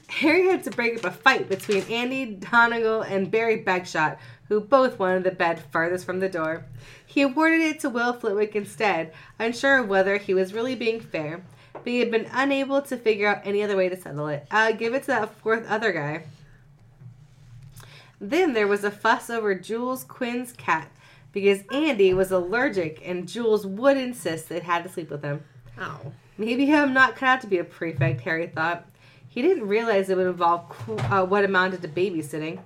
Harry had to break up a fight between Andy Donegal and Barry Bagshot, who both wanted the bed farthest from the door. He awarded it to Will Flitwick instead, unsure of whether he was really being fair, but he had been unable to figure out any other way to settle it. Uh, give it to that fourth other guy. Then there was a fuss over Jules Quinn's cat, because Andy was allergic and Jules would insist they had to sleep with him. Oh. Maybe I'm not cut out to be a prefect, Harry thought. He didn't realize it would involve uh, what amounted to babysitting.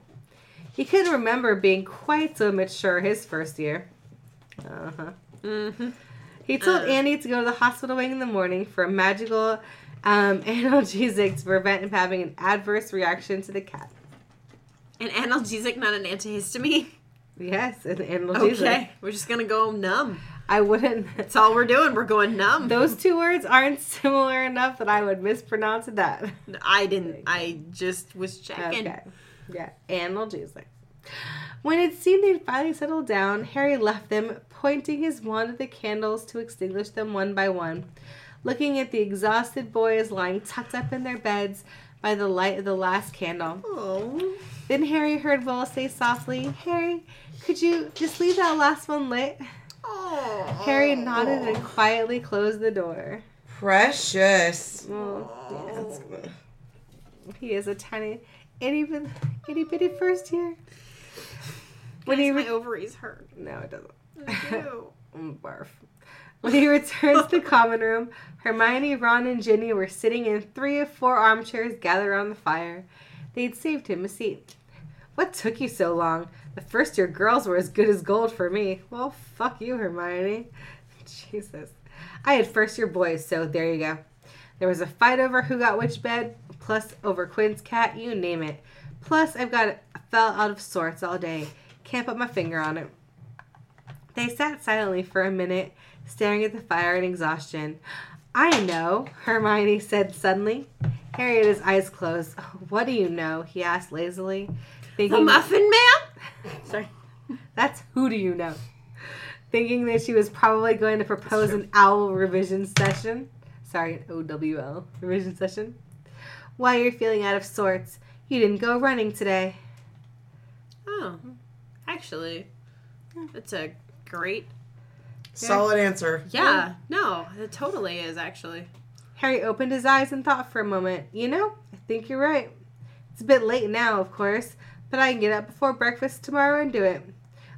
He couldn't remember being quite so mature his first year. Uh-huh. Mm-hmm. He told uh. Andy to go to the hospital wing in the morning for a magical um, analgesic to prevent him having an adverse reaction to the cat. An analgesic, not an antihistamine? Yes, an analgesic. Okay, we're just going to go numb. I wouldn't. That's all we're doing. We're going numb. Those two words aren't similar enough that I would mispronounce that. No, I didn't. I just was checking. Okay. Yeah. Analgesic. When it seemed they'd finally settled down, Harry left them, pointing his wand at the candles to extinguish them one by one. Looking at the exhausted boys lying tucked up in their beds by the light of the last candle. Oh. Then Harry heard Will say softly, Harry, could you just leave that last one lit? Oh, Harry nodded and quietly closed the door. Precious. Well, yeah. He is a tiny, itty, itty bitty first year. When he re- my ovaries hurt. No, it doesn't. I do. Barf. When he returns to the common room, Hermione, Ron, and Ginny were sitting in three or four armchairs gathered around the fire. They'd saved him a seat. What took you so long? The first year girls were as good as gold for me. Well, fuck you, Hermione. Jesus. I had first year boys, so there you go. There was a fight over who got which bed, plus over Quinn's cat, you name it. Plus, I've got I fell out of sorts all day. Can't put my finger on it. They sat silently for a minute, staring at the fire in exhaustion. I know, Hermione said suddenly. Harry had his eyes closed. What do you know? He asked lazily. Thinking, the Muffin Man? Sorry. That's who do you know? Thinking that she was probably going to propose an OWL revision session. Sorry, an O W L revision session. Why you're feeling out of sorts. You didn't go running today. Oh. Actually, that's a great... Solid yeah. answer. Yeah. No, it totally is, actually. Harry opened his eyes and thought for a moment. You know, I think you're right. It's a bit late now, of course, but I can get up before breakfast tomorrow and do it.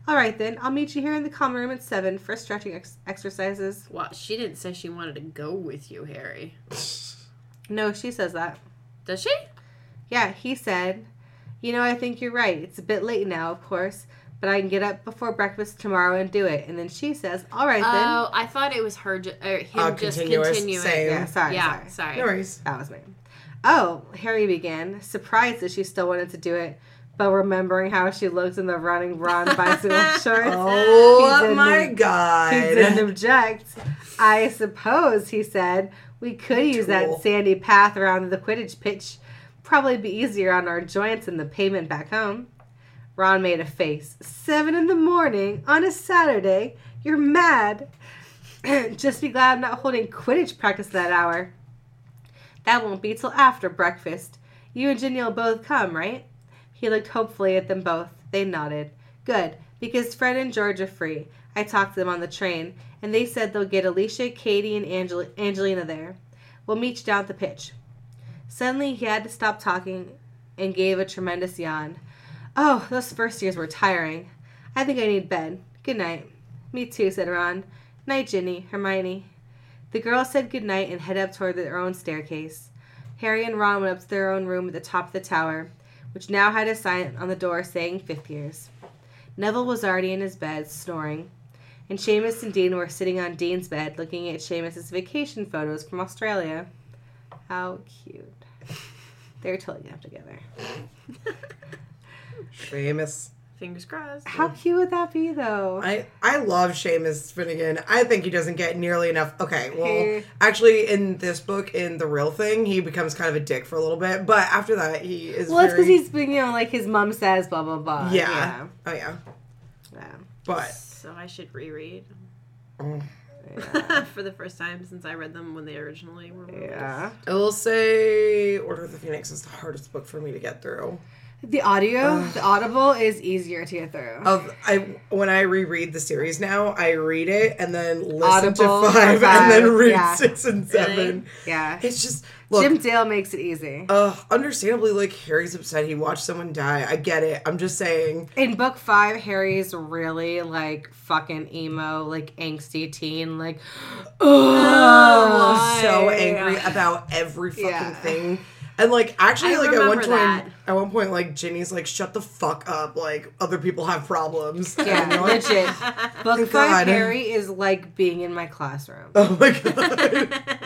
All right, then. I'll meet you here in the common room at seven for stretching ex- exercises. Well, she didn't say she wanted to go with you, Harry. No, she says that. Does she? Yeah, he said, you know, I think you're right. It's a bit late now, of course, but I can get up before breakfast tomorrow and do it. And then she says, all right, uh, then. Oh, I thought it was her ju- or him uh, just continuing. Same. Yeah, sorry, yeah, sorry. sorry. No worries. That was me. Oh, Harry began, surprised that she still wanted to do it, but remembering how she looked in the running Ron bicycle shorts. Oh, my God. He didn't object. I suppose, he said, we could use that sandy path around the Quidditch pitch. Probably be easier on our joints than the pavement back home. Ron made a face. Seven in the morning on a Saturday? You're mad. Just be glad I'm not holding Quidditch practice that hour. That won't be till after breakfast. You and Ginny will both come, right? He looked hopefully at them both. They nodded. Good, because Fred and George are free. I talked to them on the train, and they said they'll get Alicia, Katie, and Angel- Angelina there. We'll meet you down at the pitch. Suddenly, he had to stop talking and gave a tremendous yawn. Oh, those first years were tiring. I think I need bed. Good night. Me too, said Ron. Night, Ginny, Hermione. The girls said good night and headed up toward their own staircase. Harry and Ron went up to their own room at the top of the tower, which now had a sign on the door saying fifth years. Neville was already in his bed, snoring, and Seamus and Dean were sitting on Dean's bed looking at Seamus's vacation photos from Australia. How cute. They're totally gonna have together. Seamus. Fingers crossed. How cute would that be, though? I, I love Seamus Finnegan. I think he doesn't get nearly enough. Okay, well, actually, in this book, in The Real Thing, he becomes kind of a dick for a little bit. But after that, he is Well, very... it's because he's been, you know, like his mom says, blah, blah, blah. Yeah. yeah. Oh, yeah. Yeah. But. So I should reread. Mm. Yeah. For the first time since I read them when they originally were released. Yeah. I will say Order of the Phoenix is the hardest book for me to get through. The audio, Ugh. the Audible is easier to get through. Of I when I reread the series now, I read it and then listen Audible, to five, five and then read yeah. six and seven. Really? Yeah, it's just look, Jim Dale makes it easy. Uh, understandably, like Harry's upset he watched someone die. I get it. I'm just saying. In book five, Harry's really like fucking emo, like angsty teen, like oh, so angry about every fucking yeah. thing. And, like, actually, I like, at one point, that. at one point, like, Ginny's like, shut the fuck up. Like, other people have problems. Yeah, and like, legit. Book five Harry is like being in my classroom. Oh, my God.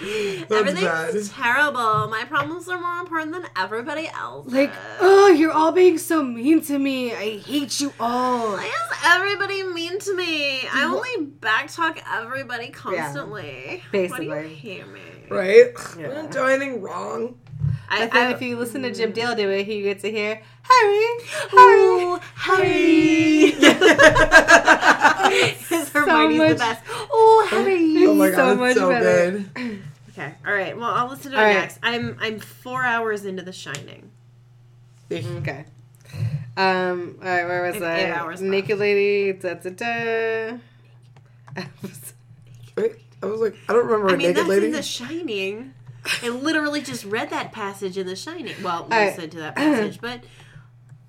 Everything's terrible. My problems are more important than everybody else. Like, oh, you're all being so mean to me. I hate you all. Why is everybody mean to me? I only backtalk everybody constantly. Yeah, basically. Why do you hate me? Right? Yeah. We didn't do anything wrong. I, I think I, if you listen to Jim Dale do it, you get to hear, Harry, Harry, Ooh, Harry. His so Hermione's much. the best. Oh, Harry. Oh my God, so much so better. Good. Okay, all right. Well, I'll listen to it right. next. I'm I'm four hours into The Shining. Okay. Um. All right, where was I? Eight hours. Naked Lady, da-da-da. Naked. I was like, I don't remember a naked lady. I mean, that's in The Shining. I literally just read that passage in The Shining. Well, I listened to that passage, but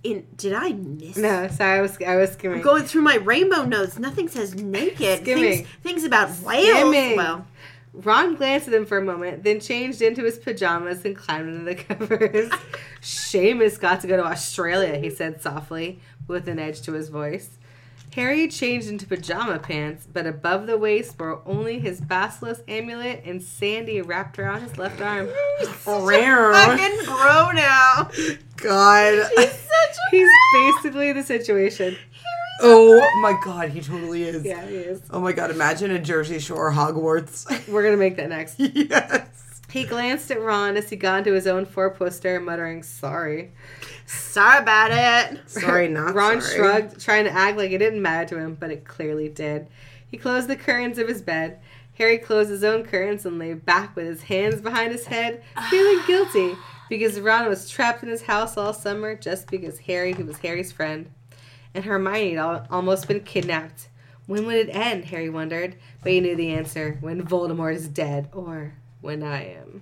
in did I miss? No, sorry, I was I was skimming. I'm going through my rainbow notes. Nothing says naked. Skimming. Things, things about whales. Well, Ron glanced at him for a moment, then changed into his pajamas and climbed into the covers. Seamus got to go to Australia, he said softly, with an edge to his voice. Harry changed into pajama pants, but above the waist were only his basilisk amulet and Sandy wrapped around his left arm. He's such a fucking bro now. God. He's such a He's bro. basically the situation. Harry's oh my God, he totally is. Yeah, he is. Oh my God, imagine a Jersey Shore Hogwarts. We're going to make that next. Yes. He glanced at Ron as he got into his own four-poster, muttering, sorry. Sorry about it. Sorry, not Ron sorry. Ron shrugged, trying to act like it didn't matter to him, but it clearly did. He closed the curtains of his bed. Harry closed his own curtains and lay back with his hands behind his head, feeling guilty because Ron was trapped in his house all summer just because Harry, who was Harry's friend, and Hermione had almost been kidnapped. When would it end, Harry wondered, but he knew the answer. When Voldemort is dead, or when I am.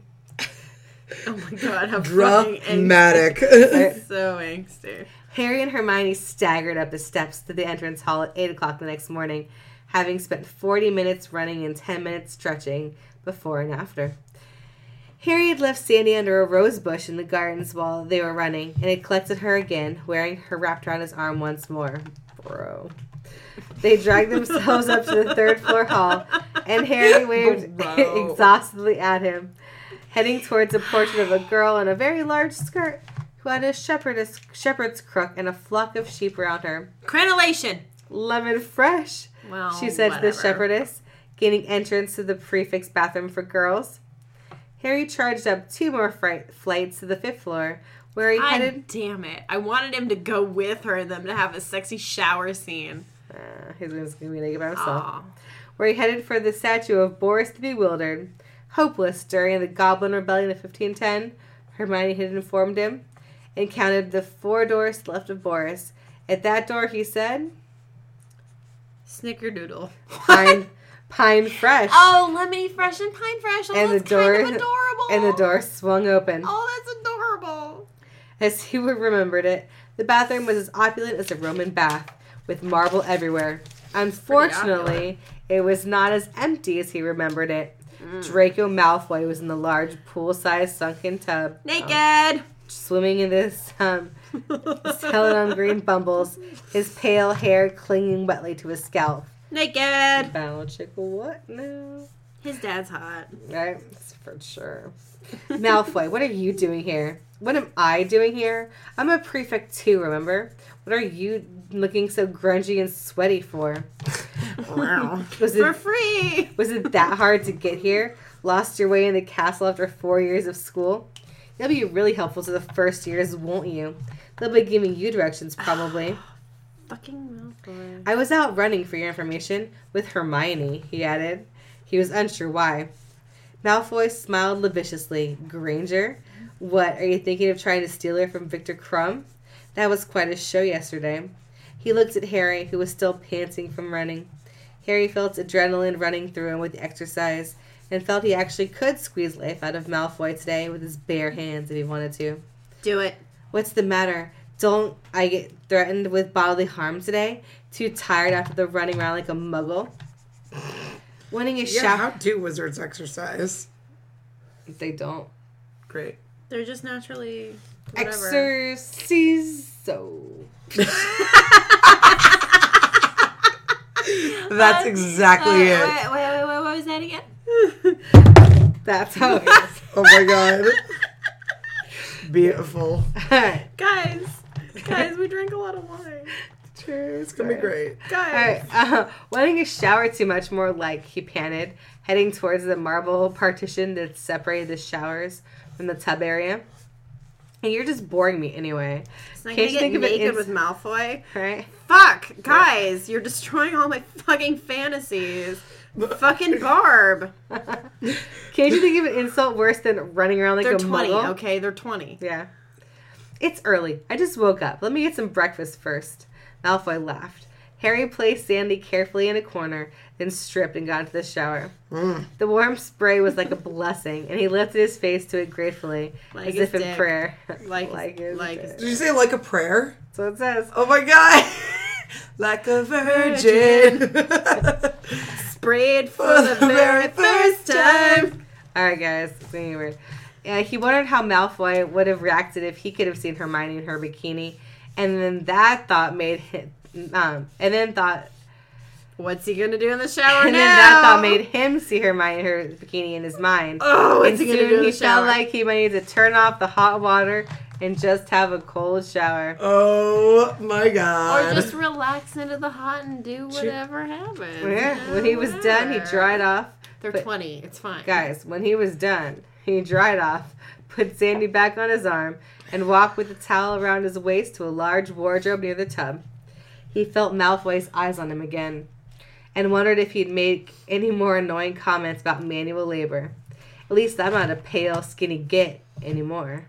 Oh my God, how dramatic. So angsty. Harry and Hermione staggered up the steps to the entrance hall at eight o'clock the next morning, having spent forty minutes running and ten minutes stretching before and after. Harry had left Sandy under a rose bush in the gardens while they were running, and had collected her again, wearing her wrapped around his arm once more. Bro. They dragged themselves up to the third floor hall, and Harry waved exhaustedly at him, heading towards a portrait of a girl in a very large skirt who had a shepherdess, shepherd's crook and a flock of sheep around her. Crenellation! Lemon fresh, well, she said whatever. to the shepherdess, gaining entrance to the prefix bathroom for girls. Harry charged up two more fright, flights to the fifth floor, where he God headed... damn it. I wanted him to go with her and them to have a sexy shower scene. Uh, he's going to be naked by himself. Aww. Where he headed for the statue of Boris the Bewildered. Hopeless during the Goblin Rebellion of fifteen ten, Hermione had informed him, and counted the four doors left of Boris. At that door, he said, Snickerdoodle. Pine, Pine Fresh. Oh, Lemony Fresh and Pine Fresh. Oh, and that's the door, kind of adorable. And the door swung open. Oh, that's adorable. As Heward remembered it, the bathroom was as opulent as a Roman bath, with marble everywhere. Unfortunately, it was not as empty as he remembered it. Mm. Draco Malfoy was in the large pool-sized sunken tub. Naked! Um, swimming in this, um, this held on green bumbles, his pale hair clinging wetly to his scalp. Naked! Bow chickle what now? His dad's hot. Right? That's for sure. Malfoy, what are you doing here? What am I doing here? I'm a prefect too, remember? What are you looking so grungy and sweaty for? Wow. Was it, for free! Was it that hard to get here? Lost your way in the castle after four years of school? You'll be really helpful to the first years, won't you? They'll be giving you directions, probably. Fucking Malfoy. I was out running, for your information, with Hermione, he added. He was unsure why. Malfoy smiled laviciously. Granger? What, are you thinking of trying to steal her from Viktor Krum? That was quite a show yesterday. He looked at Harry, who was still panting from running. Harry felt adrenaline running through him with the exercise, and felt he actually could squeeze life out of Malfoy today with his bare hands if he wanted to. Do it. What's the matter? Don't I get threatened with bodily harm today? Too tired after the running around like a muggle? Winning a yeah, shower. How do wizards exercise? They don't. Great. They're just naturally... Whatever. Exorciso. That's exactly wait, it. Wait, wait, wait, wait, what was that again? That's how it is. Oh my god. Beautiful. Right. Guys, guys, we drink a lot of wine. Cheers. It's going to be great. Guys. All right, uh, wanting a shower too much more like, he panted, heading towards the marble partition that separated the showers from the tub area. You're just boring me anyway. It's not Can't gonna you get think naked of it with Malfoy, right? Fuck, guys, you're destroying all my fucking fantasies. Fucking Barb. Can't you think of an insult worse than running around like they're a twenty, muggle? Okay, they're twenty. Yeah, it's early. I just woke up. Let me get some breakfast first. Malfoy laughed. Harry placed Sandy carefully in a corner, then stripped and got into the shower. Mm. The warm spray was like a blessing, and he lifted his face to it gratefully, like as if dick. in prayer. Like, like, his, like his dick. Did you say like a prayer? That's what it says. Oh my god! Like a virgin. Sprayed for, for the, the very first time. time. Alright guys, it's going to be weird. Uh, he wondered how Malfoy would have reacted if he could have seen Hermione in her bikini, and then that thought made him... Um, and then thought, what's he gonna do in the shower and now? And then that thought made him see Hermione in her bikini in his mind. Oh, what's he gonna do in the shower? And soon he felt like he might need to turn off the hot water and just have a cold shower. Oh my god! Or just relax into the hot and do whatever happens. Yeah. Yeah, when he was whatever. done, he dried off. They're put, twenty. It's fine, guys. When he was done, he dried off, put Sandy back on his arm, and walked with the towel around his waist to a large wardrobe near the tub. He felt Malfoy's eyes on him again, and wondered if he'd make any more annoying comments about manual labor. At least I'm not a pale, skinny git anymore.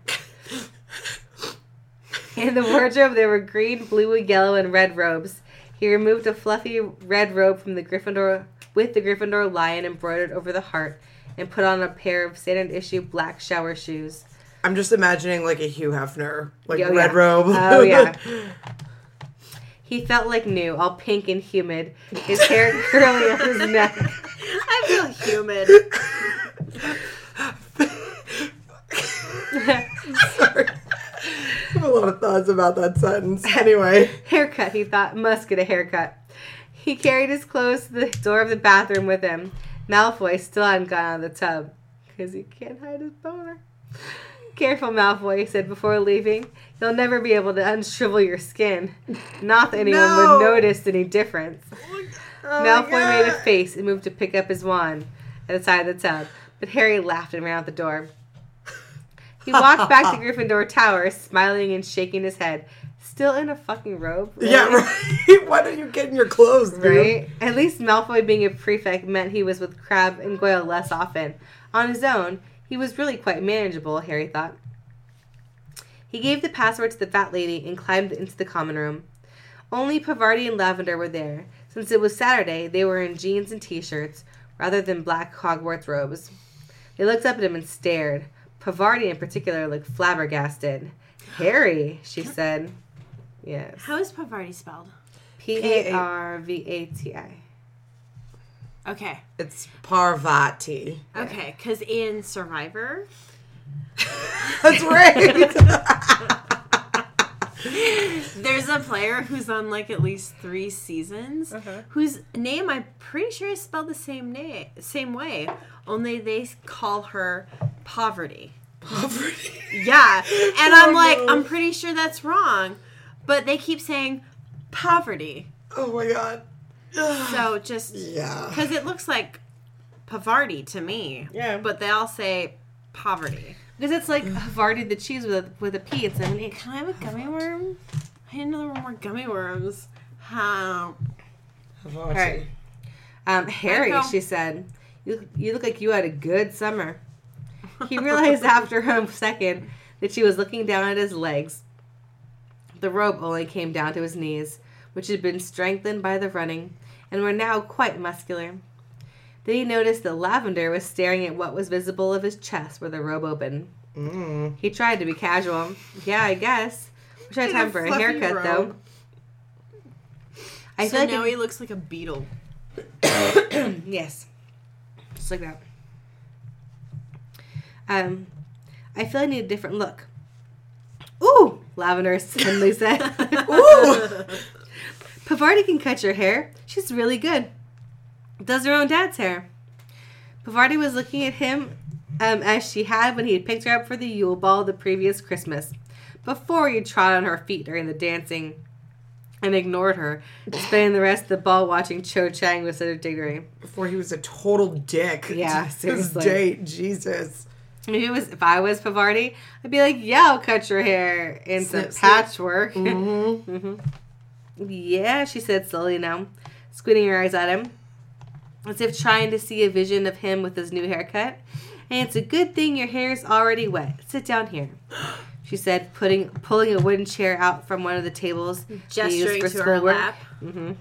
In the wardrobe, there were green, blue, yellow, and red robes. He removed a fluffy red robe from the Gryffindor with the Gryffindor lion embroidered over the heart, and put on a pair of standard-issue black shower shoes. I'm just imagining like a Hugh Hefner, like oh, red yeah. robe. Oh yeah. He felt like new, all pink and humid, his hair curly on his neck. I feel humid. Sorry. I have a lot of thoughts about that sentence. Anyway. Haircut, he thought. Must get a haircut. He carried his clothes to the door of the bathroom with him. Malfoy still hadn't gotten out of the tub, because he can't hide his boner. Careful, Malfoy, he said before leaving. You'll never be able to unshrivel your skin. Not that anyone no. would notice any difference. Oh, Malfoy God. made a face and moved to pick up his wand at the side of the tub, but Harry laughed and ran out the door. He walked back to Gryffindor Tower, smiling and shaking his head. Still in a fucking robe? Really? Yeah, right? Why don't you get in your clothes, dude? Right? At least Malfoy being a prefect meant he was with Crabbe and Goyle less often. On his own, he was really quite manageable, Harry thought. He gave the password to the fat lady and climbed into the common room. Only Parvati and Lavender were there, so Since it was Saturday, they were in jeans and t-shirts, rather than black Hogwarts robes. They looked up at him and stared. Parvati in particular looked flabbergasted. Harry, she said. Yes. How is Parvati spelled? P A R V A T I. Okay. It's Parvati. Okay, because in Survivor... That's right! There's a player who's on like at least three seasons, uh-huh. whose name I'm pretty sure is spelled the same name, same way. Only they call her Poverty. Poverty. Yeah, and oh, I'm like, no. I'm pretty sure that's wrong, but they keep saying Poverty. Oh my god. So just yeah, because it looks like Pavarti to me. Yeah, but they all say Poverty. Because it's like Havarti the cheese with a, with a P. It's like, hey, can I have a gummy worm? I didn't know there were more gummy worms. How? Havarti. Right. Um, Harry, she said, you, you look like you had a good summer. He realized after a second that she was looking down at his legs. The robe only came down to his knees, which had been strengthened by the running, and were now quite muscular. Then he noticed that Lavender was staring at what was visible of his chest where the robe opened. Mm. He tried to be casual. Yeah, I guess. Wish I had time for a haircut, robe. though. I so feel like now it... he looks like a beetle. Yes. Just like that. Um, I feel I need a different look. Ooh! Lavender suddenly said. Ooh! Pavarti can cut your hair. She's really good. Does her own dad's hair. Parvati was looking at him um, as she had when he had picked her up for the Yule Ball the previous Christmas, before he trod on her feet during the dancing and ignored her, spending the rest of the ball watching Cho Chang with such dignity. Before he was a total dick. Yeah, seriously. This day, Jesus. If, it was, if I was Parvati, I'd be like, yeah, I'll cut your hair in snip, some patchwork. Snip. Mm-hmm. mm-hmm. Yeah, she said slowly now, squinting her eyes at him, as if trying to see a vision of him with his new haircut. And it's a good thing your hair's already wet. Sit down here, she said, putting pulling a wooden chair out from one of the tables. Gesturing to her lap. Mm-hmm.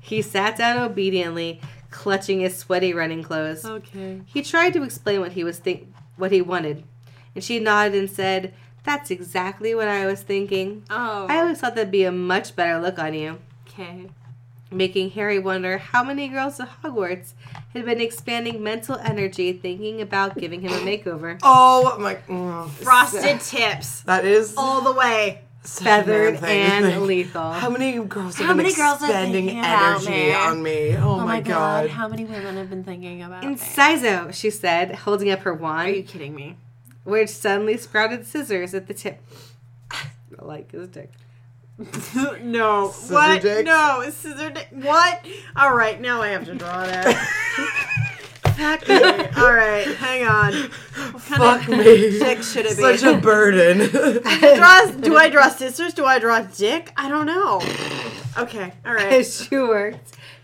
He sat down obediently, clutching his sweaty running clothes. Okay. He tried to explain what he was think what he wanted, and she nodded and said, "That's exactly what I was thinking. Oh, I always thought that'd be a much better look on you." Okay. Making Harry wonder how many girls at Hogwarts had been expanding mental energy thinking about giving him a makeover. Oh, my... Oh, frosted so, tips. That is... All the way. Feathered and lethal. How many girls have how been expending energy on me? Oh, oh my, my god. god. How many women have been thinking about Inciso, me? She said, holding up her wand. Are you kidding me? Which suddenly sprouted scissors at the tip. Like his dick. No. Scissor what? Dick? No. Scissor dick. What? All right. Now I have to draw that. Fuck me. All right. Hang on. What kind Fuck of me. Dick should it be? Such a burden. draw, do I draw scissors? Do I draw dick? I don't know. Okay. All right. Sure.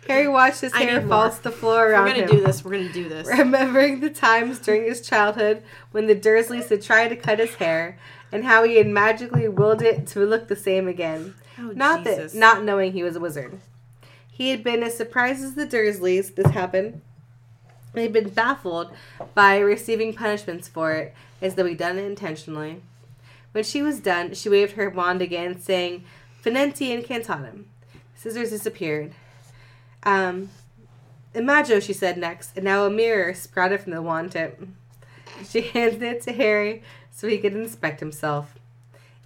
Harry watched his hair fall to the floor around him. We're going to do this. We're going to do this. Remembering the times during his childhood when the Dursleys had tried to cut his hair, and how he had magically willed it to look the same again. Oh, not Jesus. that, not knowing he was a wizard. He had been as surprised as the Dursleys, this happened, and had been baffled by receiving punishments for it, as though he'd done it intentionally. When she was done, she waved her wand again, saying, Finenti incantatum. Scissors disappeared. Um, Imago, she said next, and now a mirror sprouted from the wand tip. She handed it to Harry, so he could inspect himself.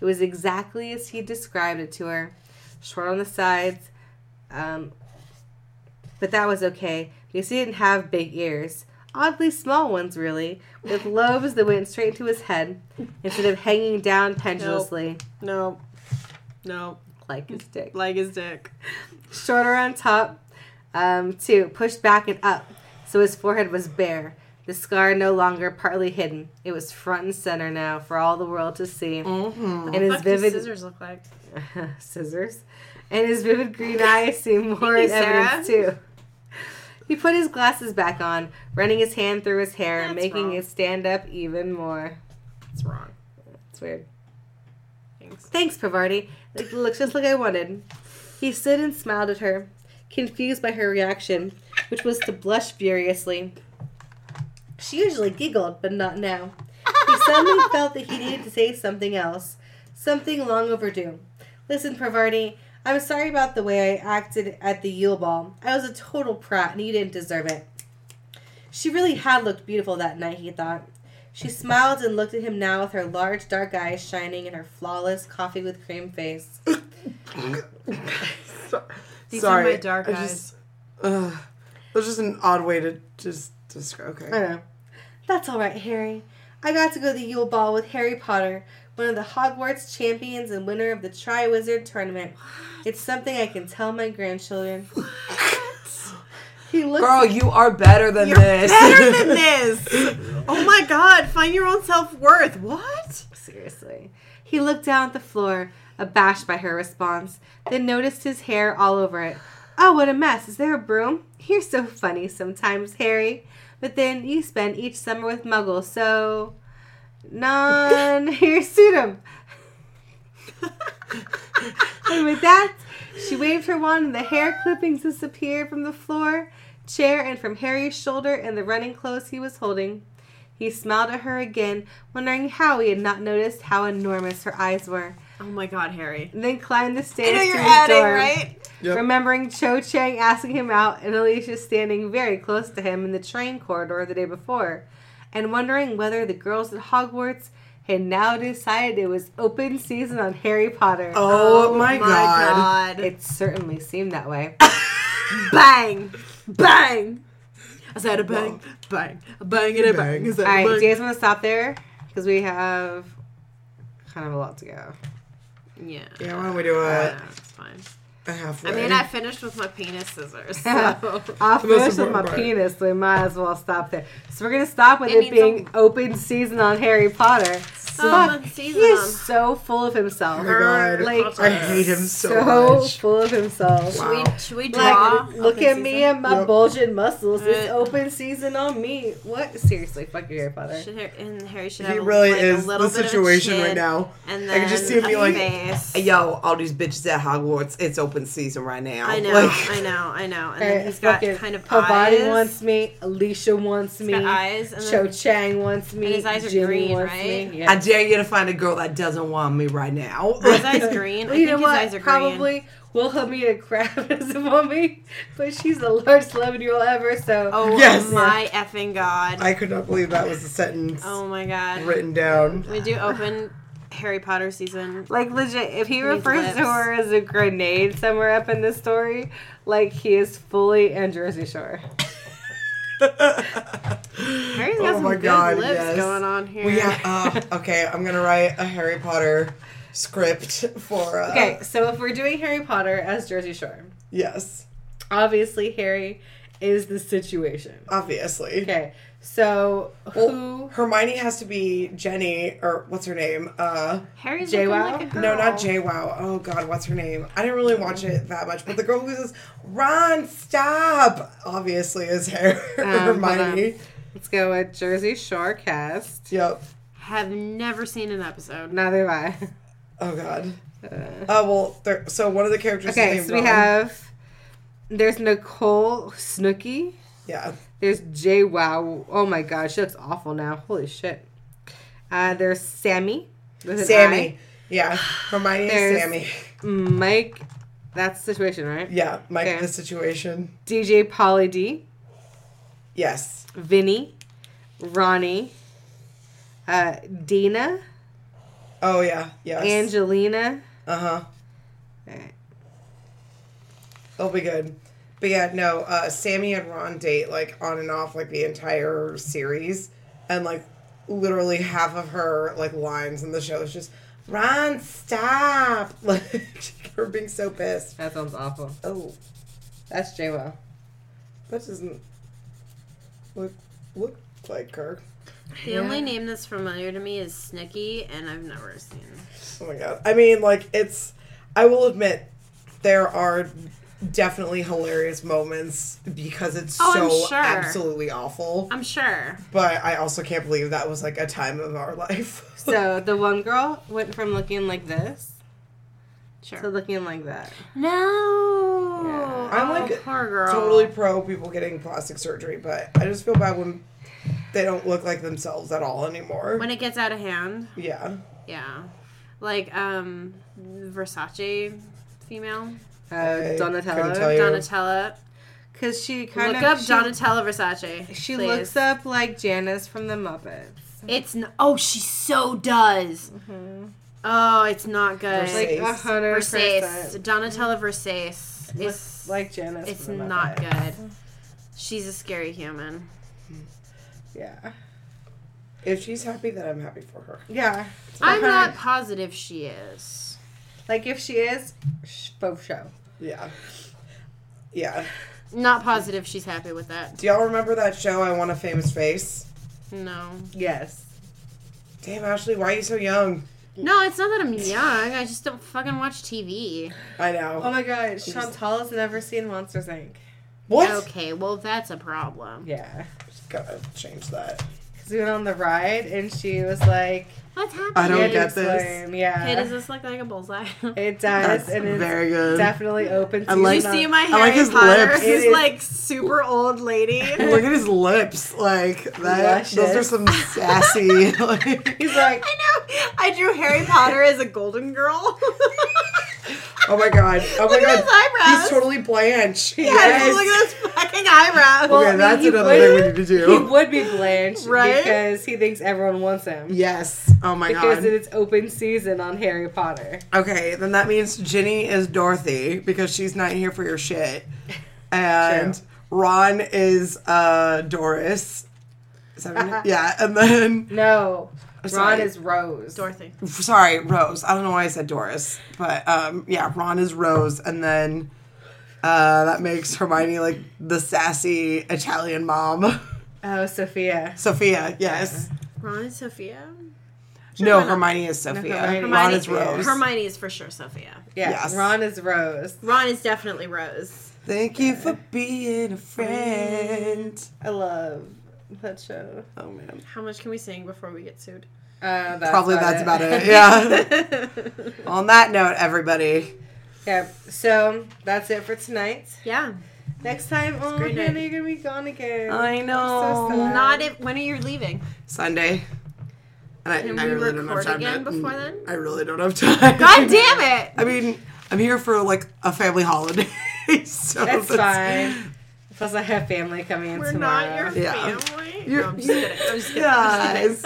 It was exactly as he described it to her. Short on the sides. Um, but that was okay, because he didn't have big ears. Oddly small ones, really, with lobes that went straight to his head, instead of hanging down pendulously. No. No. no. Like his dick. Like his dick. Shorter on top, um, too, pushed back and up, so his forehead was bare. The scar no longer partly hidden. It was front and center now for all the world to see. Mm-hmm. And his vivid scissors look like scissors, and his vivid green eyes seemed more in evidence too. He put his glasses back on, running his hand through his hair, That's making wrong. it stand up even more. It's wrong. It's weird. Thanks, thanks, Parvati. It looks just like I wanted. He stood and smiled at her, confused by her reaction, which was to blush furiously. She usually giggled, but not now. He suddenly felt that he needed to say something else, something long overdue. Listen, Parvati, I'm sorry about the way I acted at the Yule Ball. I was a total prat, and you didn't deserve it. She really had looked beautiful that night, he thought. She smiled and looked at him now with her large, dark eyes shining in her flawless coffee-with-cream face. so, These sorry, are my dark I eyes. Just, uh, that's just an odd way to just describe. Okay. I know. That's all right, Harry. I got to go to the Yule Ball with Harry Potter, one of the Hogwarts champions and winner of the Triwizard Tournament. What? It's something I can tell my grandchildren. He looks Girl, you are better than You're this. Better than this. Oh my God! Find your own self-worth. What? Seriously. He looked down at the floor, abashed by her response. Then noticed his hair all over it. Oh, what a mess! Is there a broom? You're so funny sometimes, Harry. But then you spend each summer with Muggles, so none here suit him. And with that, she waved her wand, and the hair clippings disappeared from the floor. Chair and from Harry's shoulder and the running clothes he was holding. He smiled at her again, wondering how he had not noticed how enormous her eyes were. Oh my God, Harry. And then climbed the stairs to his dorm, right? Yep. Remembering Cho Chang asking him out and Alicia standing very close to him in the train corridor the day before, and wondering whether the girls at Hogwarts had now decided it was open season on Harry Potter. Oh, oh my, my God. God. It certainly seemed that way. Bang! Bang! I said a bang, bang, a bang, and a bang. All right, do you guys want to stop there? Because we have kind of a lot to go. Yeah. Yeah, why don't we do a... Uh, it's fine. A halfway. I mean, I finished with my penis scissors, so... I finished with my part. penis, so we might as well stop there. So we're going to stop with it, it being a... open season on Harry Potter. So Fuck, season he is so full of himself. Oh my God. Like, I hate him so, so much. So full of himself. Wow. Should we, should we draw? Like, look at season? me and my yep. bulging muscles. Right. It's open season on me. What? Seriously, fuck your Harry Potter. Should Harry, and Harry should have he really like, is a little the bit situation of a chin, right now. And then I can just see him be like, face. yo, all these bitches at Hogwarts, it's open season right now. I know, like, I know, I know. And then he's got kind of Parvati eyes. Parvati wants me. Alicia wants me. He's got eyes. And Cho Chang wants me. And his eyes are Ginny green, right? Yeah. I dare you to find a girl that doesn't want me right now. His eyes green. I well, you think know his what? eyes are Probably green. Will Hamida Crab doesn't want me, but she's the largest eleven-year-old ever, so... Oh, yes. my yeah. effing God. I could not believe that was a sentence. Oh, my God. Written down. We do open Harry Potter season. Like, legit, if he refers lips. to her as a grenade somewhere up in this story, like, he is fully in Jersey Shore. Harry's got oh some good God, lips yes. going on here. We have, uh, okay, I'm gonna write a Harry Potter script for. Uh, okay, so if we're doing Harry Potter as Jersey Shore, yes, obviously Harry is the situation. Obviously, okay. So well, who? Hermione has to be Jenny, or what's her name? Uh, Harry's J-Wow. Like no, not J-Wow. Oh God, what's her name? I didn't really watch it that much, but the girl who says "Ron, stop!" obviously is Harry. Um, Hermione. Let's go with Jersey Shore cast. Yep. Have never seen an episode. Neither have I. Oh God. Oh uh, uh, well, so one of the characters. Okay, so we Ron. have. There's Nicole Snooki. Yeah. There's J-Wow. Oh, my God. She looks awful now. Holy shit. Uh, there's Sammy. Sammy. Yeah. Hermione is Sammy. Mike. That's the situation, right? Yeah. Mike okay. the situation. D J Polly D. Yes. Vinny. Ronnie. Uh, Dina. Oh, yeah. Yes. Angelina. Uh-huh. All right. It'll be good. But yeah, no, uh, Sammy and Ron date, like, on and off, like, the entire series. And, like, literally half of her, like, lines in the show is just, Ron, stop! Like, her being so pissed. That sounds awful. Oh. That's J-Lo. That doesn't look, look like her. The yeah. only name that's familiar to me is Snooki, and I've never seen it. Oh, my God. I mean, like, it's... I will admit, there are... definitely hilarious moments because it's oh, so sure. absolutely awful. I'm sure. But I also can't believe that was like a time of our life. So the one girl went from looking like this sure. to looking like that. No. Yeah. I'm like poor girl. Totally pro people getting plastic surgery, but I just feel bad when they don't look like themselves at all anymore. When it gets out of hand. Yeah. Yeah. Like, um, Versace female. Uh, Donatella. Donatella. Because she kind look of... Look up she, Donatella Versace, She please. looks up like Janice from The Muppets. It's... N- oh, she so does. Mm-hmm. Oh, it's not good. Versace. Like one hundred percent. Versace. Donatella Versace. It's like Janice It's from the not Muppets. Good. She's a scary human. Yeah. If she's happy, then I'm happy for her. Yeah. I'm not positive she is. Like, if she is, both show. Yeah. Yeah. Not positive she's happy with that. Do y'all remember that show, I Want a Famous Face? No. Yes. Damn, Ashley, why are you so young? No, it's not that I'm young. I just don't fucking watch T V. I know. Oh, my God. Chantal has never seen Monsters, Incorporated. What? Okay, well, that's a problem. Yeah. Just gotta change that. Because we went on the ride, and she was like... What's happening? I don't get explain. This. Yeah. Hey, does this look like a bullseye? It does. That's and it's very good. Definitely open to like, you. You see my Harry I like his Potter? Lips. He's like super old lady. Look at his lips. Like, that. Those are some sassy. Like, he's like... I know. I drew Harry Potter as a golden girl. Oh my God. Oh my look God. At his eyebrows. He's totally Blanche. Yeah, yes. Look at those fucking eyebrows. Well, okay, I mean, that's another would, thing we need to do. He would be Blanche, right? Because he thinks everyone wants him. Yes. Oh my because God. Because it's open season on Harry Potter. Okay, then that means Ginny is Dorothy because she's not here for your shit. And True. Ron is uh, Doris. Is that right? Yeah, and then... No. Sorry. Ron is Rose. Dorothy. Sorry, Rose. I don't know why I said Doris, but um, yeah, Ron is Rose, and then uh, that makes Hermione like the sassy Italian mom. Oh, Sophia. Sophia, yes. Ron is Sophia? Sure, no, Hermione is Sophia. No, Hermione. Hermione. Ron is Rose. Hermione is for sure Sophia. Yeah, yes. Ron is Rose. Ron is definitely Rose. Thank yeah. you for being a friend. I love that show. Oh man. How much can we sing before we get sued? Uh, that's Probably about that's it. about it. Yeah. On that note, everybody. Yeah. So that's it for tonight. Yeah. Next time, it's oh my God, you're gonna be gone again. I know. So Not if. When are you leaving? Sunday. And I, and I really don't have time. Again to, before then? I really don't have time. God damn it! I mean, I'm here for like a family holiday, so that's, that's fine. Plus, I have family coming in We're tomorrow. We're not your yeah. family. You're, no, I'm just kidding. I'm just kidding. Guys,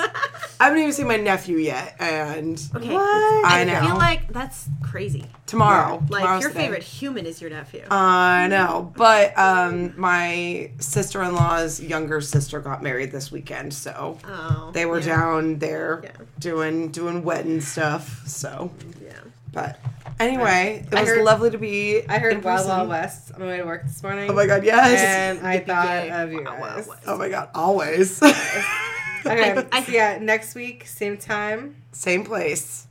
I haven't even seen my nephew yet, and okay, what? I, I know. feel like that's crazy. Tomorrow, yeah. like your today. favorite human is your nephew. I uh, know, but um, my sister-in-law's younger sister got married this weekend, so oh, they were yeah. down there yeah. doing doing wedding stuff. So yeah, but. Anyway, it I was heard, lovely to be. I heard Wild Wild West on my way to work this morning. Oh my God, yes! And I thought of you guys. Oh my God, always. Okay, I, so yeah, next week, same time, same place.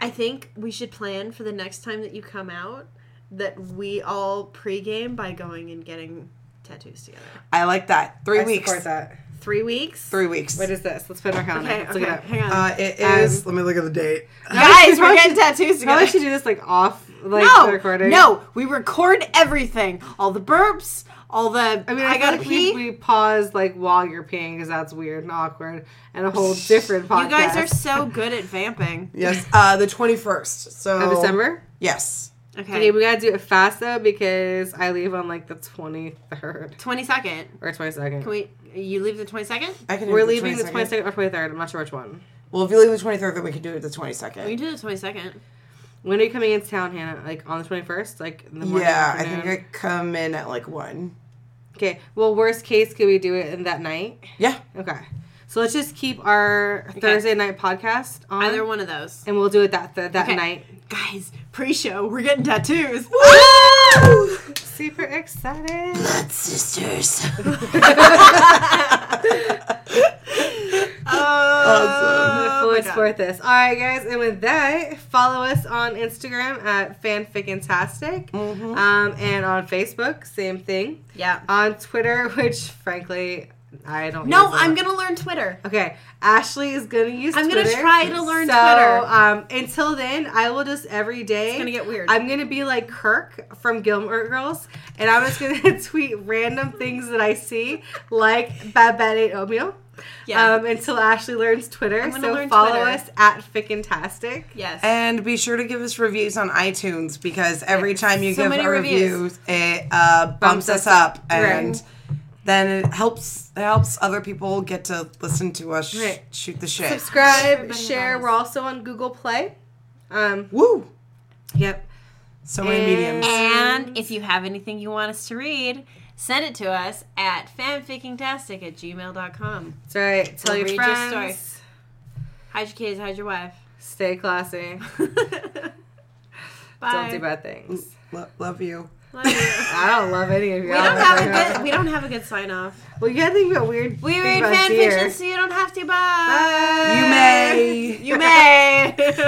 I think we should plan for the next time that you come out that we all pregame by going and getting tattoos together. I like that. Three I weeks. I support that. Three weeks? Three weeks. What is this? Let's put it on our calendar. Okay, Let's okay. Look it up. Hang on. Uh, it is... Um, let me look at the date. Guys, we're getting tattoos together. Probably should do this, like, off, like, no, the recording. No, we record everything. All the burps, all the... I mean, I, I gotta pee. We, we pause, like, while you're peeing, because that's weird and awkward, and a whole different podcast. You guys are so good at vamping. Yes. Uh, the twenty-first, so... Of December? Yes. Okay. Okay, we gotta do it fast, though, because I leave on, like, the twenty-third. twenty-second. Or twenty-second. Can we... You leave the twenty-second? I can We're leaving the twenty-second or twenty-third. I'm not sure which one. Well, if you leave the twenty-third, then we can do it the twenty-second. We can do the twenty-second. When are you coming into town, Hannah? Like, on the twenty-first? Like, in the morning? Yeah, I think I come in at, like, one. Okay. Well, worst case, could we do it in that night? Yeah. Okay. So let's just keep our okay. Thursday night podcast on. Either one of those. And we'll do it that th- that okay. night. Guys, pre-show, we're getting tattoos. Woo! Super excited. Blood sisters. Oh, awesome. We'll explore this. All right, guys. And with that, follow us on Instagram at Fanficantastic. Mm-hmm. Um, and on Facebook, same thing. Yeah. On Twitter, which, frankly... I don't. No, I'm gonna learn Twitter. Okay, Ashley is gonna use. I'm Twitter. I'm gonna try to learn so, Twitter. Um, until then, I will just every day. It's gonna get weird. I'm gonna be like Kirk from Gilmore Girls, and I'm just gonna tweet random things that I see, like bad bad ate oatmeal. Yeah. Um, until Ashley learns Twitter. So learn follow Twitter. Us at Fanficantastic. Yes. And be sure to give us reviews on iTunes because every yes. time you so give a review, it uh, bumps, bumps us up. up and. Right. Then it helps it helps other people get to listen to us sh- right. shoot the shit. Subscribe, share. We're also on Google Play. Um, Woo! Yep. So many and, mediums. And if you have anything you want us to read, send it to us at fanficantastic at gmail dot com. That's right. Tell we'll your friends. Your story. Hide your kids. Hide your wife. Stay classy. Bye. Don't do bad things. Lo- love you. I don't love any of you. We don't have a good. We don't have a good sign off. Well, you gotta think about weird. We read fan fiction, so you don't have to. Bye. Bye. You may. You may.